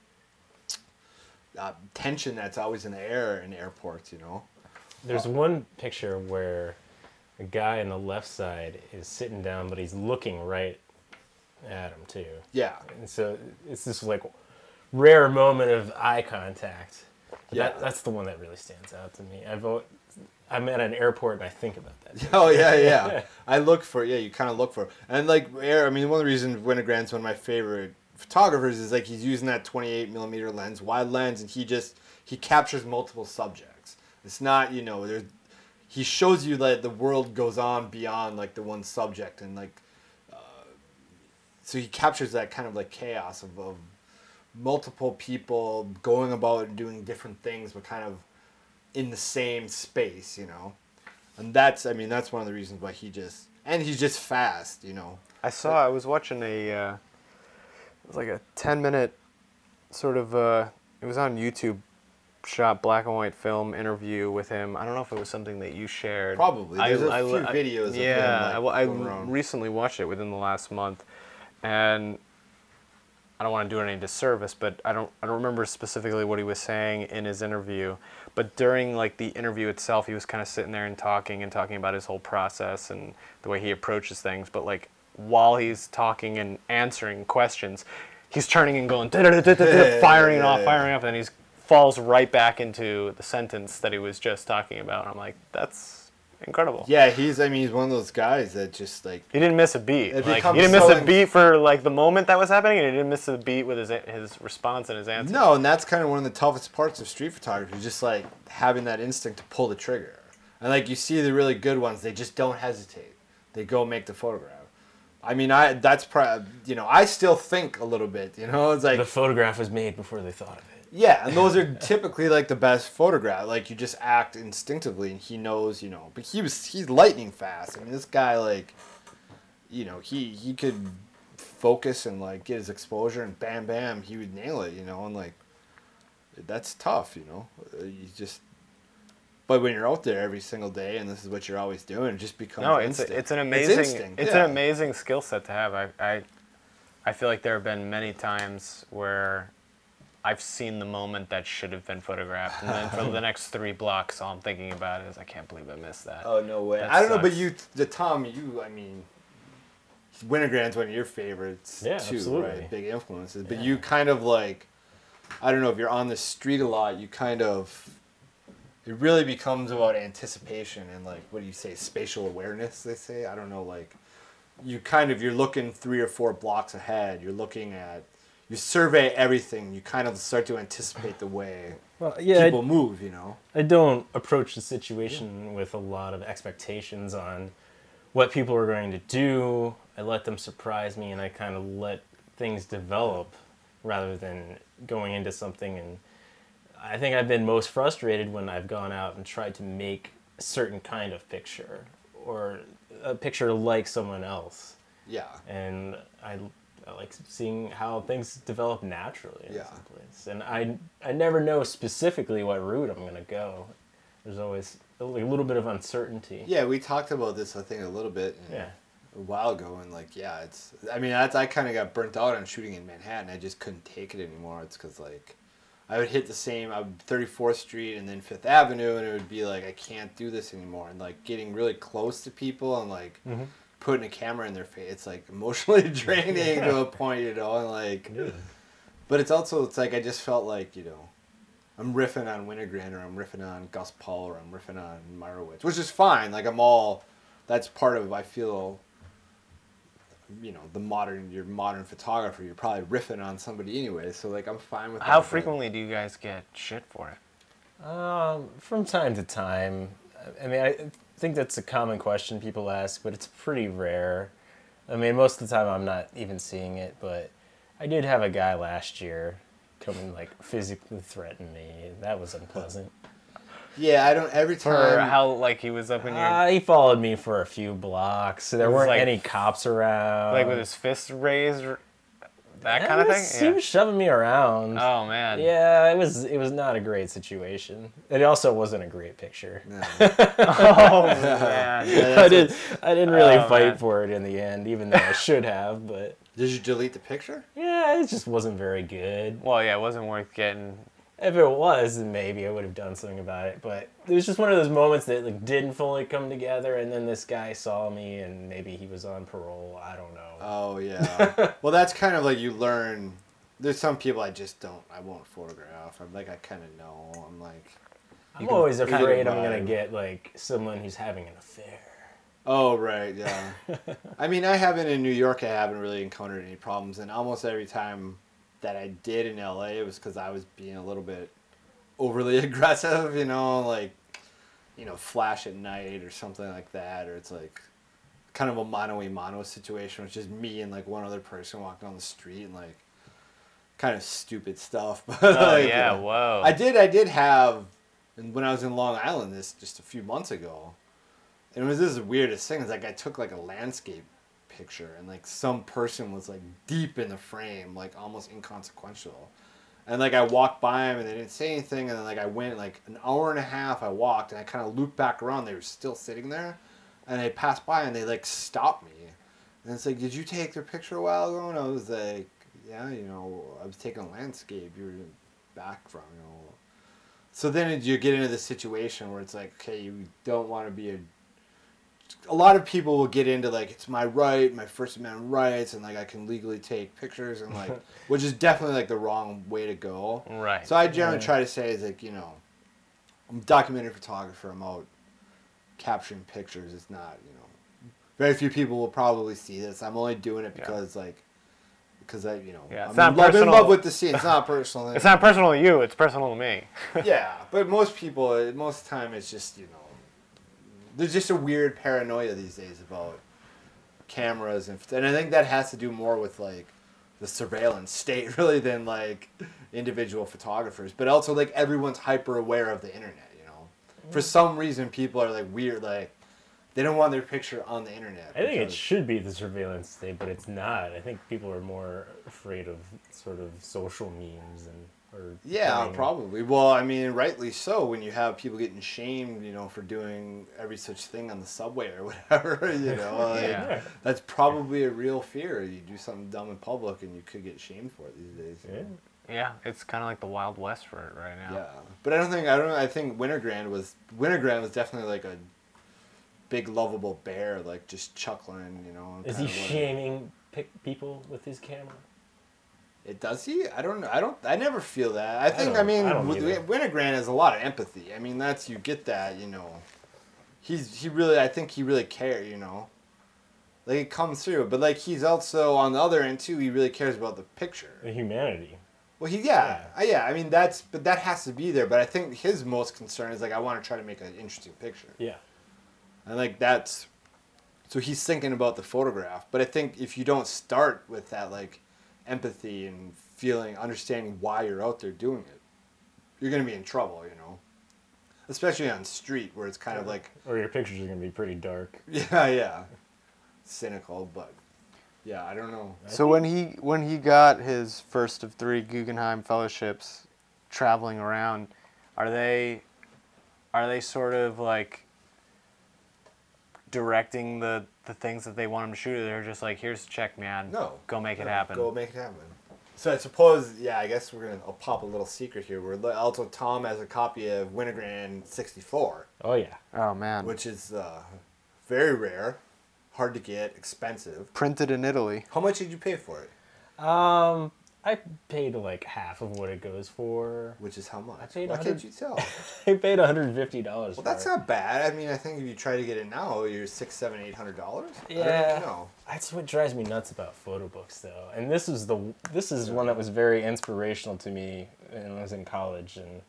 uh, tension that's always in the air in airports, you know. There's one picture where a guy on the left side is sitting down, but he's looking right at him too. Yeah. And so it's this like rare moment of eye contact. But yeah. That, that's the one that really stands out to me. I've I'm at an airport and I think about that. Too. Oh yeah, yeah. I look for yeah. You kind of look for it. And like air. I mean, one of the reasons Winogrand's one of my favorite photographers is like he's using that twenty-eight millimeter lens, wide lens, and he just he captures multiple subjects. It's not you know there's he shows you that the world goes on beyond like the one subject and like. So he captures that kind of like chaos of, of multiple people going about and doing different things, but kind of in the same space, you know? And that's, I mean, that's one of the reasons why he just, and he's just fast, you know? I saw, but, I was watching a, uh, it was like a ten minute sort of, uh, it was on YouTube, shot black and white film interview with him. I don't know if it was something that you shared. Probably. There's I, a I, few I, videos I, of yeah, him. Like, I, going I around. Recently watched it within the last month. And I don't want to do it any disservice, but I don't I don't remember specifically what he was saying in his interview. But during like the interview itself, he was kind of sitting there and talking and talking about his whole process and the way he approaches things. But like while he's talking and answering questions, he's turning and going, firing off, firing off, and he falls right back into the sentence that he was just talking about. And I'm like, that's incredible. Yeah, he's, I mean, he's one of those guys that just, like... He didn't miss a beat. Like, he didn't so miss a beat for, like, the moment that was happening, and he didn't miss a beat with his his response and his answer. No, and that's kind of one of the toughest parts of street photography, just, like, having that instinct to pull the trigger. And, like, you see the really good ones, they just don't hesitate. They go make the photograph. I mean, I that's probably, you know, I still think a little bit, you know? It's like... The photograph was made before they thought of it. Yeah, and those are typically, like, the best photograph. Like, you just act instinctively, and he knows, you know. But he was, he's lightning fast. I mean, this guy, like, you know, he, he could focus and, like, get his exposure, and bam, bam, he would nail it, you know. And, like, that's tough, you know. You just, but when you're out there every single day, and this is what you're always doing, it just becomes no, it's, a, it's an amazing, it's, instinct, it's yeah. an amazing skill set to have. I, I, I feel like there have been many times where... I've seen the moment that should have been photographed, and then for the next three blocks, all I'm thinking about is I can't believe I missed that. Oh no way! That I don't sucks. know, but you, the Tom, you, I mean, Winogrand's one of your favorites yeah, too, absolutely. Right? Big influences, but yeah. you kind of like, I don't know, if you're on the street a lot, you kind of, it really becomes about anticipation and like, what do you say, spatial awareness? They say I don't know, like, you kind of you're looking three or four blocks ahead. You're looking at. You survey everything. You kind of start to anticipate the way well, yeah, people I, move, you know? I don't approach the situation yeah. with a lot of expectations on what people are going to do. I let them surprise me, and I kind of let things develop rather than going into something. And I think I've been most frustrated when I've gone out and tried to make a certain kind of picture or a picture like someone else. Yeah. And I... I like seeing how things develop naturally in yeah. some place. And I I never know specifically what route I'm gonna go. There's always a little bit of uncertainty. Yeah, we talked about this I think a little bit and yeah. a while ago, and like yeah, it's I mean that's I kind of got burnt out on shooting in Manhattan. I just couldn't take it anymore. It's because like I would hit the same I would thirty-fourth Street and then Fifth Avenue, and it would be like I can't do this anymore. And like getting really close to people and like. Mm-hmm. Putting a camera in their face, it's like emotionally draining yeah. to a point, you know, and like yeah. but it's also it's like I just felt like, you know, I'm riffing on Winogrand or I'm riffing on Gus Paul or I'm riffing on Meyerowitz, which is fine. Like I'm all that's part of I feel you know, the modern your modern photographer, you're probably riffing on somebody anyway, so like I'm fine with that. How frequently do you guys get shit for it? Um, from time to time. I mean I I think that's a common question people ask, but it's pretty rare. I mean, most of the time I'm not even seeing it, but I did have a guy last year come and like physically threaten me. That was unpleasant. Yeah, I don't every time. For how like he was up in your. Uh, he followed me for a few blocks. So there weren't like, any cops around. Like with his fist raised, that and kind of thing. Was, yeah. He was shoving me around. Oh man. Yeah, it was it was not a great situation. It also wasn't a great picture. No. Oh man. Yeah, I did. I didn't really oh, fight man. for it in the end, even though I should have. But did you delete the picture? Yeah, it just wasn't very good. Well, yeah, it wasn't worth getting. If it was, then maybe I would have done something about it. But it was just one of those moments that like didn't fully come together, and then this guy saw me, and maybe he was on parole. I don't know. Oh, yeah. Well, that's kind of like you learn. There's some people I just don't, I won't photograph. I'm like, I kind of know. I'm like. I'm always afraid I'm going to get like someone who's having an affair. Oh, right, yeah. I mean, I haven't in New York, I haven't really encountered any problems, and almost every time that I did in L A, it was because I was being a little bit overly aggressive, you know, like, you know, flash at night or something like that, or it's like kind of a mano-a-mano situation, which is me and like one other person walking on the street and like kind of stupid stuff. But oh, like, yeah, you know, whoa. I did, I did have, and when I was in Long Island this just a few months ago, and it was this weirdest thing, is like I took like a landscape picture and like some person was like deep in the frame, like almost inconsequential, and like I walked by him and they didn't say anything, and then like I went like an hour and a half I walked and I kind of looped back around, they were still sitting there, and they passed by and they like stopped me, and it's like, did you take their picture a while ago? And I was like, yeah, you know, I was taking a landscape, you were back from, you know. So then you get into the situation where it's like, okay, you don't want to be a a lot of people will get into like, it's my right, my First Amendment rights, and like I can legally take pictures, and like which is definitely like the wrong way to go. Right. So I generally right. try to say is like, you know, I'm a documentary photographer, I'm out capturing pictures. It's not, you know, very few people will probably see this. I'm only doing it because yeah. like because I, you know, yeah, it's I'm, not in, I'm in love with the scene. It's not personal. It's not personal to you. It's personal to me. Yeah, but most people, most of the time, it's just, you know. There's just a weird paranoia these days about cameras, and and I think that has to do more with like the surveillance state really than like individual photographers, but also like everyone's hyper aware of the internet, you know. Mm-hmm. For some reason, people are like weird, like they don't want their picture on the internet. I think it should be the surveillance state, but it's not. I think people are more afraid of sort of social memes and. Or yeah, thing. Probably. Well, I mean, rightly so. When you have people getting shamed, you know, for doing every such thing on the subway or whatever, you know, like, yeah. that's probably a real fear. You do something dumb in public, and you could get shamed for it these days. Yeah, know? Yeah, it's kind of like the Wild West for it right now. Yeah, but I don't think I don't. I think Winogrand was Winogrand was definitely like a big lovable bear, like just chuckling, you know. Is he like, shaming people with his camera? It does he? I don't know. I don't. I never feel that. I think. I, I mean, I Winogrand has a lot of empathy. I mean, that's you get that. You know, he's he really. I think he really cares. You know, like it comes through. But like he's also on the other end too. He really cares about the picture. The humanity. Well, he yeah yeah. I, yeah. I mean, that's but that has to be there. But I think his most concern is like I want to try to make an interesting picture. Yeah. And like that's, so he's thinking about the photograph. But I think if you don't start with that like. Empathy and feeling, understanding why you're out there doing it, you're going to be in trouble, you know, especially on the street where it's kind yeah. of like... Or your pictures are going to be pretty dark. Yeah, yeah. Cynical, but... Yeah, I don't know. I so when he when he got his first of three Guggenheim Fellowships, traveling around, are they are they sort of like directing the, the things that they want him to shoot, or they're just like, here's the check, man. No, go make no, it happen. Go make it happen. So I suppose, yeah, I guess we're gonna I'll pop a little secret here. We're also Tom has a copy of Winogrand sixty-four. Oh yeah. Oh man. Which is uh, very rare. Hard to get, expensive. Printed in Italy. How much did you pay for it? Um, I paid like half of what it goes for. Which is how much? I paid Why can't you tell? I paid one hundred fifty dollars. Well, for that's it. Not bad. I mean, I think if you try to get it now, you're six, seven, eight hundred dollars. Yeah. I don't know. That's what drives me nuts about photo books, though. And this is the this is one that was very inspirational to me when I was in college, and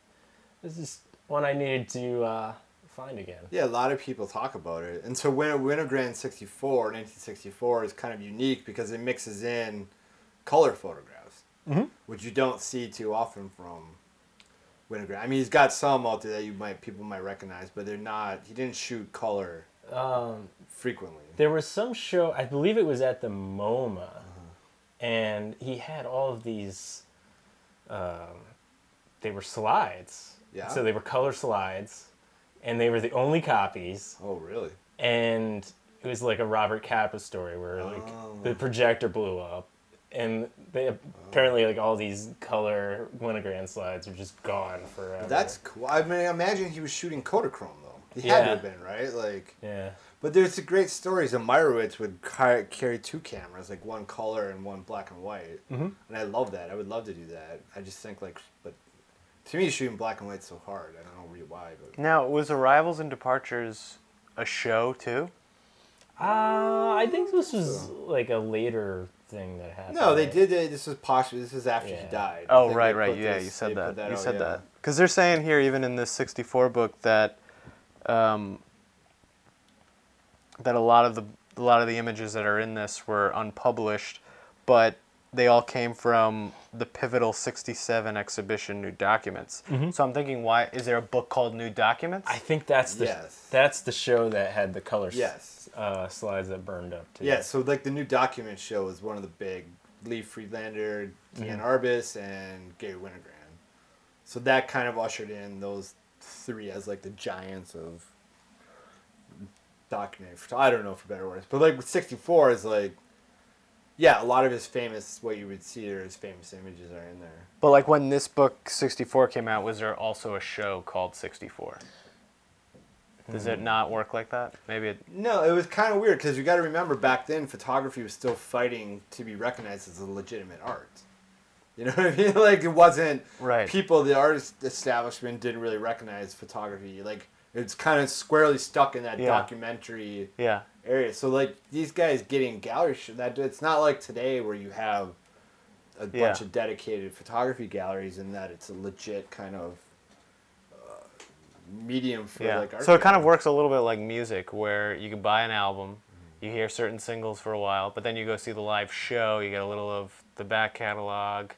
this is one I needed to. Uh, Find again. Yeah, a lot of people talk about it. And so Winogrand sixty-four, nineteen sixty-four, is kind of unique because it mixes in color photographs, mm-hmm. which you don't see too often from Winogrand. I mean, he's got some out there that you might people might recognize, but they're not, he didn't shoot color um, frequently. There was some show, I believe it was at the MoMA, uh-huh. and he had all of these, um, they were slides. Yeah. So they were color slides. And they were the only copies. Oh, really? And it was like a Robert Capa story where like oh. the projector blew up, and they apparently like all these color Winogrand slides are just gone forever. That's cool. I mean, I imagine he was shooting Kodachrome though. He yeah. had to have been, right? Like. Yeah. But there's a great stories of Meyerowitz would carry two cameras, like one color and one black and white. Mm-hmm. And I love that. I would love to do that. I just think like, but. To me, shooting black and white so hard. I don't know really why. But. Now, was Arrivals and Departures a show, too? Uh, I think this was, so. like, a later thing that happened. No, they right? did it. This was posture. This is after yeah. he died. Oh, right, right. Yeah, this, you said that. that. You out, said yeah. that. Because they're saying here, even in this sixty-four book, that um, that a lot of the a lot of the images that are in this were unpublished, but... they all came from the pivotal sixty-seven exhibition, New Documents. Mm-hmm. So I'm thinking, why is there a book called New Documents? I think that's the yes. that's the show that had the color yes. uh, slides that burned up too. Yeah, so like the New Documents show was one of the big Lee Friedlander, Ian mm-hmm. Arbus, and Garry Winogrand. So that kind of ushered in those three as like the giants of documentary. I don't know for better words, but like sixty-four is like. Yeah, a lot of his famous, what you would see or his famous images are in there. But like when this book, sixty-four, came out, was there also a show called sixty-four? Does mm-hmm. it not work like that? Maybe it... No, it was kind of weird because you got to remember back then photography was still fighting to be recognized as a legitimate art. You know what I mean? Like it wasn't... Right. People, the artist establishment didn't really recognize photography. Like it's kind of squarely stuck in that yeah. documentary... Yeah. Area. So like these guys getting gallery show, that it's not like today where you have a yeah. bunch of dedicated photography galleries and that it's a legit kind of uh, medium for yeah. like art. So it kind of works a little bit like music where you can buy an album, mm-hmm. you hear certain singles for a while, but then you go see the live show, you get a little of the back catalog.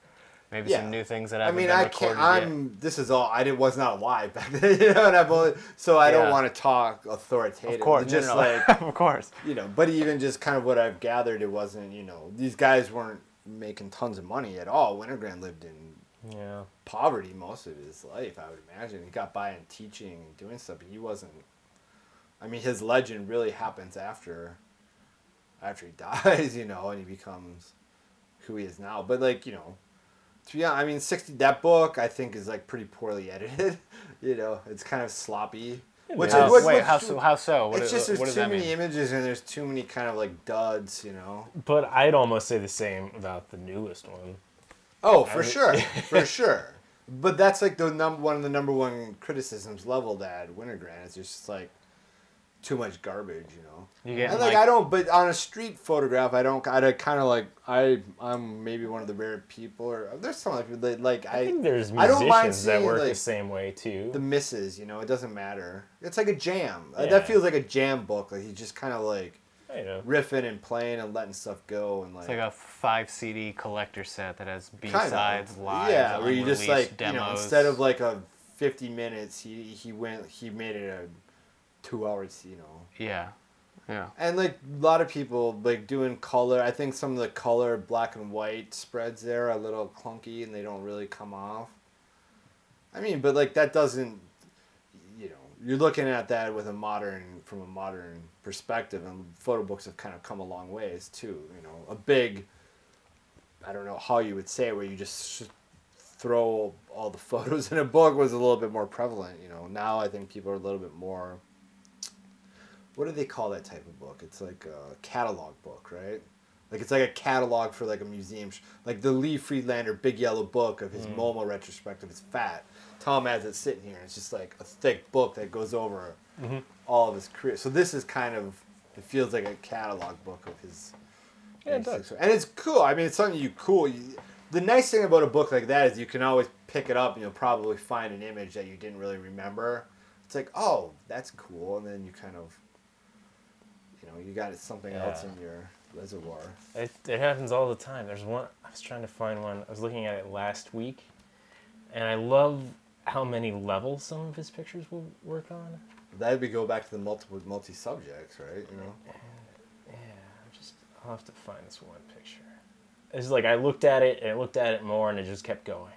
Maybe yeah. some new things that I haven't I mean, been I recorded can't, I'm, yet. This is all, I did, was not live back then, you know, and I've only, so I yeah. don't want to talk authoritatively. Of course, just no, no. like, of course. You know, but even just kind of what I've gathered, it wasn't, you know, these guys weren't making tons of money at all. Winogrand lived in yeah. poverty most of his life, I would imagine. He got by in teaching and doing stuff, but he wasn't, I mean, his legend really happens after, after he dies, you know, and he becomes who he is now. But like, you know, yeah, I mean, sixty. That book I think is like pretty poorly edited. You know, it's kind of sloppy. Which how, is, what, wait, what, how so? How so? What, it's just there's what does too that many mean? Images and there's too many kind of like duds. You know. But I'd almost say the same about the newest one. Oh, for I mean, sure, for sure. But that's like the number one of the number one criticisms leveled at Winogrand. It's just like too much garbage. You know. You get like, like I don't. But on a street photograph, I don't. I kind of like. I I'm maybe one of the rare people, or there's some other people that like I. I think there's musicians I don't mind seeing, that work like, the same way too. The misses, you know, it doesn't matter. It's like a jam. Yeah. That feels like a jam book. Like he's just kind of like riffing and playing and letting stuff go and like. It's like a five C D collector set that has B sides, live, yeah, where you just like demos. You know, instead of like a fifty minutes, he he went he made it a two hours, you know. Yeah. Yeah. And like a lot of people like doing color. I think some of the color black and white spreads there are a little clunky and they don't really come off. I mean, but like that doesn't, you know, you're looking at that with a modern, from a modern perspective, and photo books have kind of come a long ways too. You know, a big, I don't know how you would say it, where you just throw all the photos in a book was a little bit more prevalent. You know, now I think people are a little bit more, what do they call that type of book? It's like a catalog book, right? Like it's like a catalog for like a museum. Sh- like the Lee Friedlander big yellow book of his mm. MoMA retrospective is fat. Tom has it sitting here. It's just like a thick book that goes over mm-hmm. all of his career. So this is kind of, it feels like a catalog book of his. Yeah, it does. And it's cool. I mean, it's something you cool. You, the nice thing about a book like that is you can always pick it up and you'll probably find an image that you didn't really remember. It's like, oh, that's cool. And then you kind of, you know, you got something yeah. else in your reservoir. It it happens all the time. There's one, I was trying to find one, I was looking at it last week, and I love how many levels some of his pictures will work on. That'd be go back to the multiple, multi-subjects, right? You know? Yeah, I'm just, I'll have to find this one picture. It's like I looked at it, and I looked at it more, and it just kept going.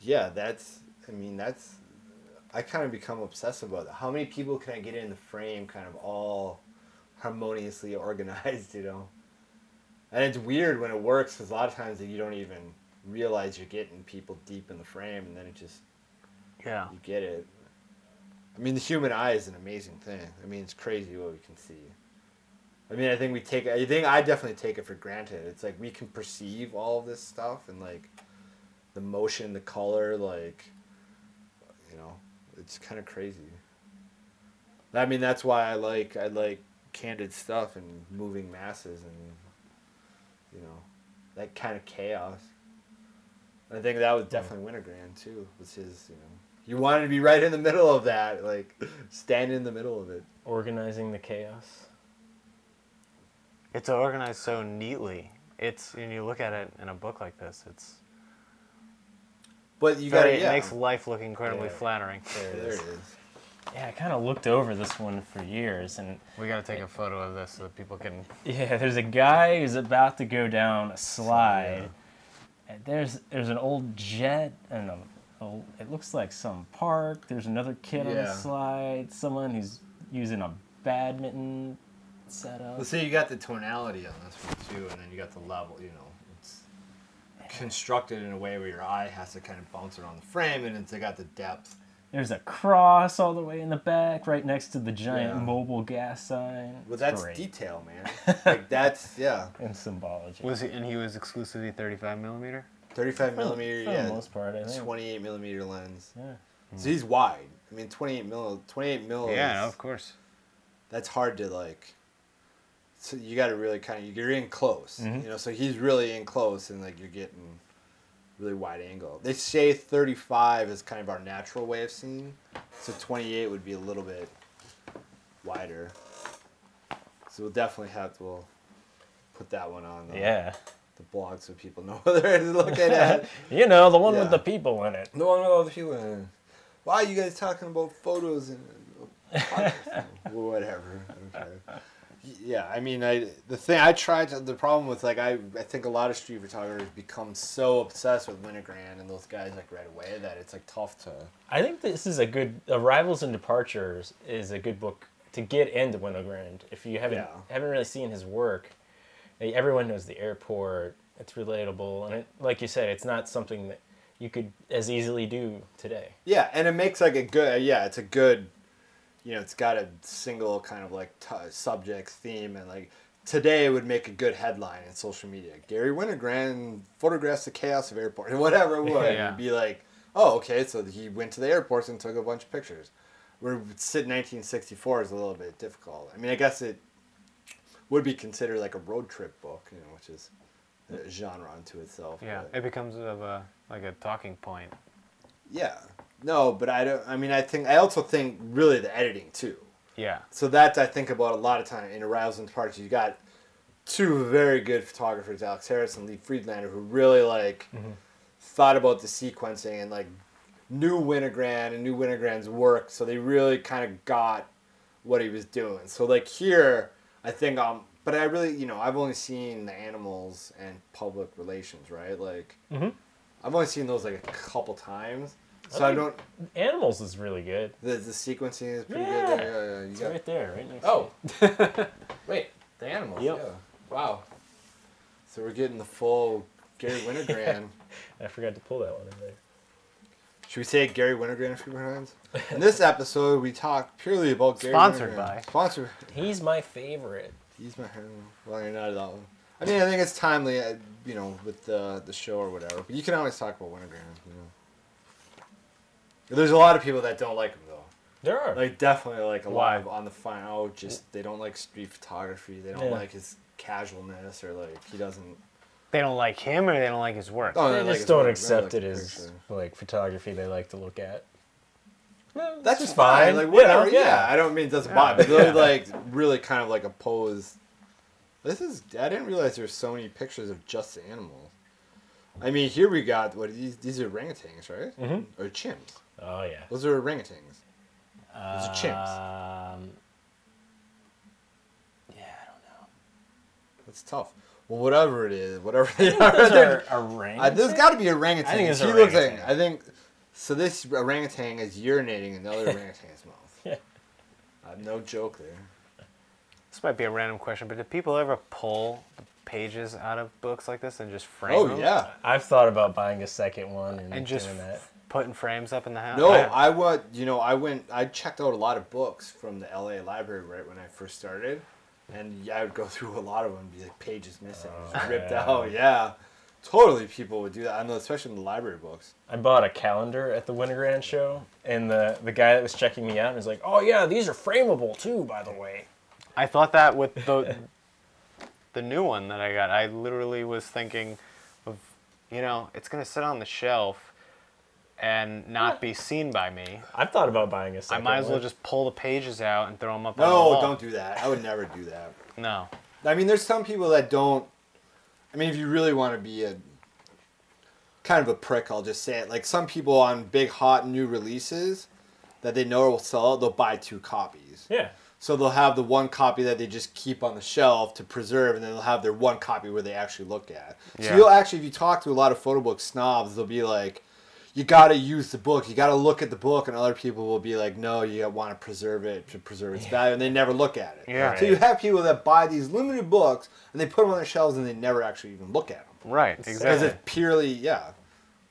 Yeah, that's, I mean, that's, I kind of become obsessed about that. How many people can I get in the frame kind of all harmoniously organized, you know? And it's weird when it works, because a lot of times you don't even realize you're getting people deep in the frame, and then it just, yeah, you get it. I mean, the human eye is an amazing thing. I mean, it's crazy what we can see. I mean, I think we take, I think I definitely take it for granted. It's like we can perceive all of this stuff, and like the motion, the color, like, you know, it's kind of crazy. I mean, that's why I like, I like candid stuff and moving masses and, you know, that kind of chaos. I think that was definitely Winogrand too, was his, you know, you wanted to be right in the middle of that, like stand in the middle of it. Organizing the chaos. It's organized so neatly. It's, and you look at it in a book like this, it's, but you got it. Yeah. It makes life look incredibly yeah. flattering. There it is. Yeah, I kind of looked over this one for years, and we got to take I, a photo of this so that people can. Yeah, there's a guy who's about to go down a slide. Yeah. And there's there's an old jet. I don't know. Old, it looks like some park. There's another kid yeah. on the slide. Someone who's using a badminton setup. Well, see, you got the tonality on this one too, and then you got the level. You know. Constructed in a way where your eye has to kind of bounce around the frame, and it's got the depth. There's a cross all the way in the back, right next to the giant yeah. mobile gas sign. Well, it's that's great. Detail, man. Like that's yeah. And symbology. Was he? And he was exclusively thirty-five millimeter. thirty-five millimeter, for yeah. For the most part, I think. twenty-eight millimeter lens. Yeah. Mm. So he's wide. I mean, twenty-eight mil. twenty-eight mil. Yeah, is, of course. That's hard to like. So you got to really kind of, you're in close, mm-hmm. you know, so he's really in close, and like you're getting really wide angle. They say thirty-five is kind of our natural way of seeing, so twenty-eight would be a little bit wider. So we'll definitely have to, we'll put that one on the, yeah. the blog so people know what they're looking at. You know, the one yeah. with the people in it. The one with all the people in it. Why are you guys talking about photos and whatever? Okay. Yeah, I mean, I the thing I tried to, the problem with, like, I, I think a lot of street photographers become so obsessed with Winogrand and those guys, like, right away that it's, like, tough to... I think this is a good... Arrivals and Departures is a good book to get into Winogrand. If you haven't yeah. haven't really seen his work, everyone knows the airport, it's relatable, and it, like you said, it's not something that you could as easily do today. Yeah, and it makes, like, a good... Yeah, it's a good... You know, it's got a single kind of like t- subject theme, and like today it would make a good headline in social media. Garry Winogrand photographs the chaos of airport, and whatever it would. Yeah, yeah. It'd be like, oh, okay, so he went to the airports and took a bunch of pictures. Where nineteen sixty-four is a little bit difficult. I mean, I guess it would be considered like a road trip book, you know, which is a genre unto itself. Yeah, but it becomes of a like a talking point. Yeah. No, but I don't, I mean, I think, I also think really the editing too. Yeah. So that's, I think about a lot of time in Arrivals and Departures. You got two very good photographers, Alex Harris and Lee Friedlander, who really like mm-hmm. thought about the sequencing and like knew Winogrand and knew Winogrand's work. So they really kind of got what he was doing. So like here, I think um, but I really, you know, I've only seen the animals and public relations, right? Like, mm-hmm. I've only seen those like a couple times. So I, I don't. Animals is really good. The the sequencing is pretty yeah. good. There. Yeah, yeah, it's got... right there, right next. Oh, to wait, the animals. Yep. Yeah. Wow. So we're getting the full Garry Winogrand. I forgot to pull that one in there. Should we say Garry Winogrand a few times? In this episode, we talk purely about Garry Sponsored Winogrand. by. Sponsored. He's my favorite. He's my favorite. Well, you're not that one. I mean, I think it's timely, you know, with the the show or whatever. But you can always talk about Winogrand, you know. There's a lot of people that don't like him, though. There are. Like, definitely, like, a lot of on the fine. Oh, just, they don't like street photography. They don't yeah. like his casualness, or, like, he doesn't... They don't like him, or they don't like his work? Oh, they, they just like don't accept it as, like, photography they like to look at. Well, that's just fine. fine. Like, whatever, yeah. yeah. I don't mean it doesn't bother me. They're, like, really kind of, like, opposed... This is... I didn't realize there's so many pictures of just the animals. I mean, here we got... what These these are orangutans, right? Mm-hmm. Or chimps. Oh, yeah. Those are orangutans. Uh, Those are chimps. Um, yeah, I don't know. That's tough. Well, whatever it is, whatever they are. Are orangutans? Uh, there's got to be orangutans. I think it's orangutan. I think, so this orangutan is urinating in another orangutan's mouth. Yeah. Uh, no joke there. This might be a random question, but do people ever pull pages out of books like this and just frame oh, them? Oh, yeah. I've thought about buying a second one and, and just doing that. F- Putting frames up in the house? No, I would, you know, I went, I checked out a lot of books from the L A library right when I first started. And yeah, I would go through a lot of them and be like, pages missing, oh, just ripped yeah. out. Yeah. Totally people would do that. I know, especially in the library books. I bought a calendar at the Winogrand show, and the, the guy that was checking me out was like, oh yeah, these are frameable too, by the way. I thought that with the the new one that I got. I literally was thinking of, you know, it's going to sit on the shelf and not yeah. be seen by me. I've thought about buying a second one. I might as well one. just pull the pages out and throw them up no, on the wall. No, don't do that. I would never do that. No. I mean, there's some people that don't... I mean, if you really want to be a... kind of a prick, I'll just say it. Like, some people on big, hot, new releases that they know will sell out, they'll buy two copies. Yeah. So they'll have the one copy that they just keep on the shelf to preserve, and then they'll have their one copy where they actually look at. Yeah. So you'll actually, if you talk to a lot of photo book snobs, they'll be like... You got to use the book. You got to look at the book, and other people will be like, no, you want to preserve it to preserve its yeah. value, and they never look at it. Yeah. So you have people that buy these limited books, and they put them on their shelves, and they never actually even look at them. Right, exactly. Because it's purely, yeah.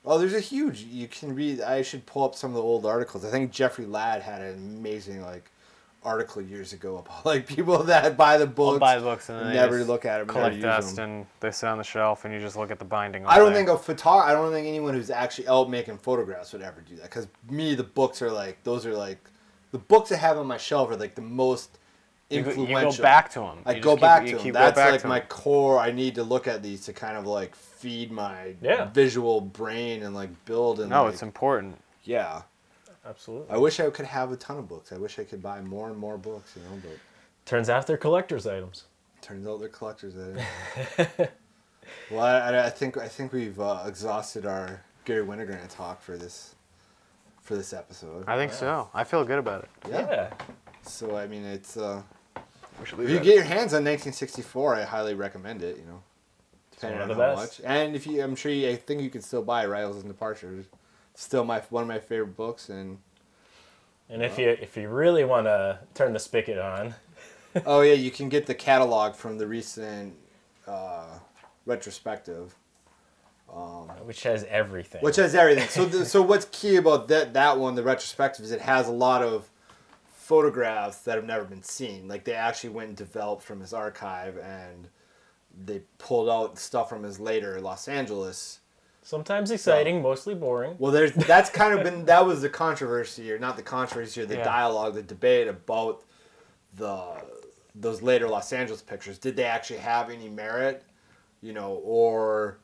Oh, there's a huge, you can read, I should pull up some of the old articles. I think Jeffrey Ladd had an amazing, like, article years ago about, like, people that buy the books, buy the books and, and never look at them, collect dust, them. And they sit on the shelf, and you just look at the binding. All I don't day. think a photog- I don't think anyone who's actually out making photographs would ever do that. Because me, the books are like those are like the books I have on my shelf are like the most influential. You go, you go back to them. I you go keep, back to them. That's like my them. core. I need to look at these to kind of like feed my yeah. visual brain and like build and. No, like, it's important. Yeah. Absolutely. I wish I could have a ton of books. I wish I could buy more and more books, you know, but... Turns out they're collector's items. Turns out they're collector's items. Well, I, I think I think we've uh, exhausted our Garry Winogrand talk for this for this episode. I think yeah. so. I feel good about it. Yeah. yeah. So, I mean, it's... Uh, we should leave if you get your hands on nineteen sixty-four, I highly recommend it, you know. Depending on how best. much. And if you, I'm sure you, I think you can still buy Arrivals and Departures. Still my one of my favorite books, and and if uh, you if you really want to turn the spigot on, oh yeah, you can get the catalog from the recent uh, retrospective, um, which has everything. Which has everything. So the, so what's key about that that one, the retrospective, is it has a lot of photographs that have never been seen. Like they actually went and developed from his archive, and they pulled out stuff from his later Los Angeles. Sometimes exciting, so, mostly boring. Well, there's that's kind of been, that was the controversy, or not the controversy, or the yeah. dialogue, the debate about the those later Los Angeles pictures. Did they actually have any merit, you know, or,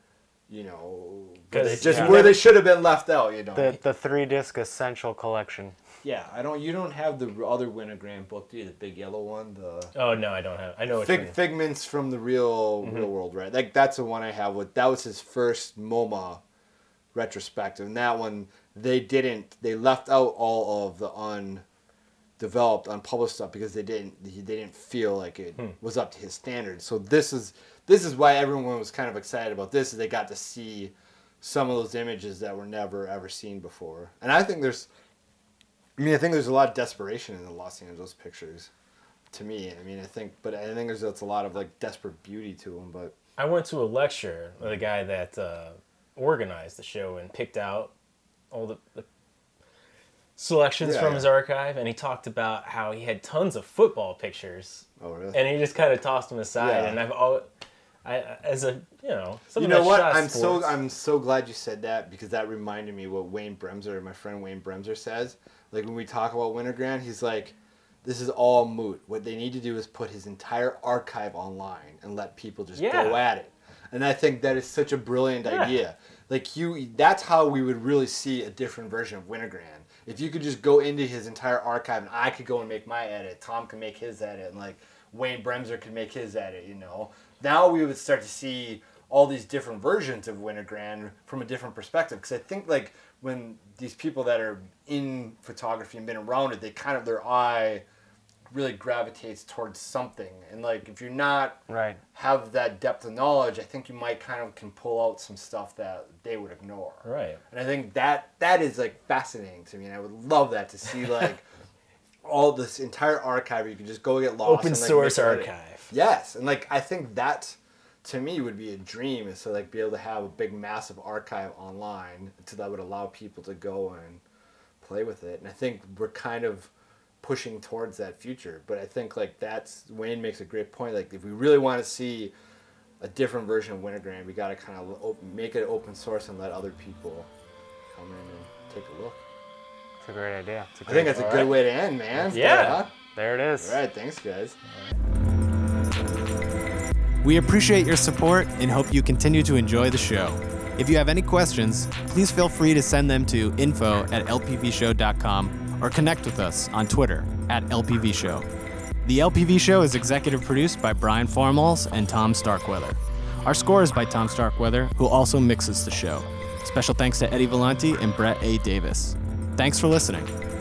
you know, they just yeah. where they should have been left out, you know. The the three-disc essential collection. Yeah, I don't. You don't have the other Winogrand book, do you? The big yellow one. The oh no, I don't have. I know what Fig, you mean. Figments from the real mm-hmm. real world, right? Like that's the one I have. With that was his first MoMA retrospective, and that one they didn't. They left out all of the un, developed unpublished stuff because they didn't they didn't feel like it hmm. was up to his standards. So this is this is why everyone was kind of excited about this, is they got to see some of those images that were never ever seen before. And I think there's I mean I think there's a lot of desperation in the Los Angeles pictures to me. I mean I think but I think there's that's a lot of like desperate beauty to them. But I went to a lecture with a guy that uh, organized the show and picked out all the, the selections yeah, from yeah. his archive, and he talked about how he had tons of football pictures. Oh, really? And he just kind of tossed them aside. Yeah. And I've always, I as a you know, you know what? I'm sports. so I'm so glad you said that, because that reminded me what Wayne Bremser, my friend Wayne Bremser, says. Like when we talk about Winogrand, he's like, this is all moot. What they need to do is put his entire archive online and let people just yeah. go at it. And I think that is such a brilliant yeah. idea. Like you, that's how we would really see a different version of Winogrand. If you could just go into his entire archive, and I could go and make my edit, Tom can make his edit, and like Wayne Bremser could make his edit, you know. Now we would start to see all these different versions of Winogrand from a different perspective. Because I think like when these people that are in photography and been around it, they kind of, their eye really gravitates towards something. And like if you're not right. have that depth of knowledge, I think you might kind of can pull out some stuff that they would ignore. Right. And I think that that is like fascinating to me, and I would love that to see like all this entire archive where you can just go get lost. Open and, like, source archive. Yes. And like I think that to me would be a dream, is to like be able to have a big massive archive online so that would allow people to go and play with it. And I think we're kind of pushing towards that future, but I think like that's Wayne makes a great point. Like if we really want to see a different version of Winogrand, we got to kind of open, make it open source and let other people come in and take a look. It's a great idea. It's a great, I think that's a good right. way to end, man. Yeah. yeah, there it is. All right, thanks guys. We appreciate your support and hope you continue to enjoy the show. If you have any questions, please feel free to send them to info at l p v show dot com. Or connect with us on Twitter at L P V Show. The L P V Show is executive produced by Brian Formals and Tom Starkweather. Our score is by Tom Starkweather, who also mixes the show. Special thanks to Eddie Vellante and Brett A. Davis. Thanks for listening.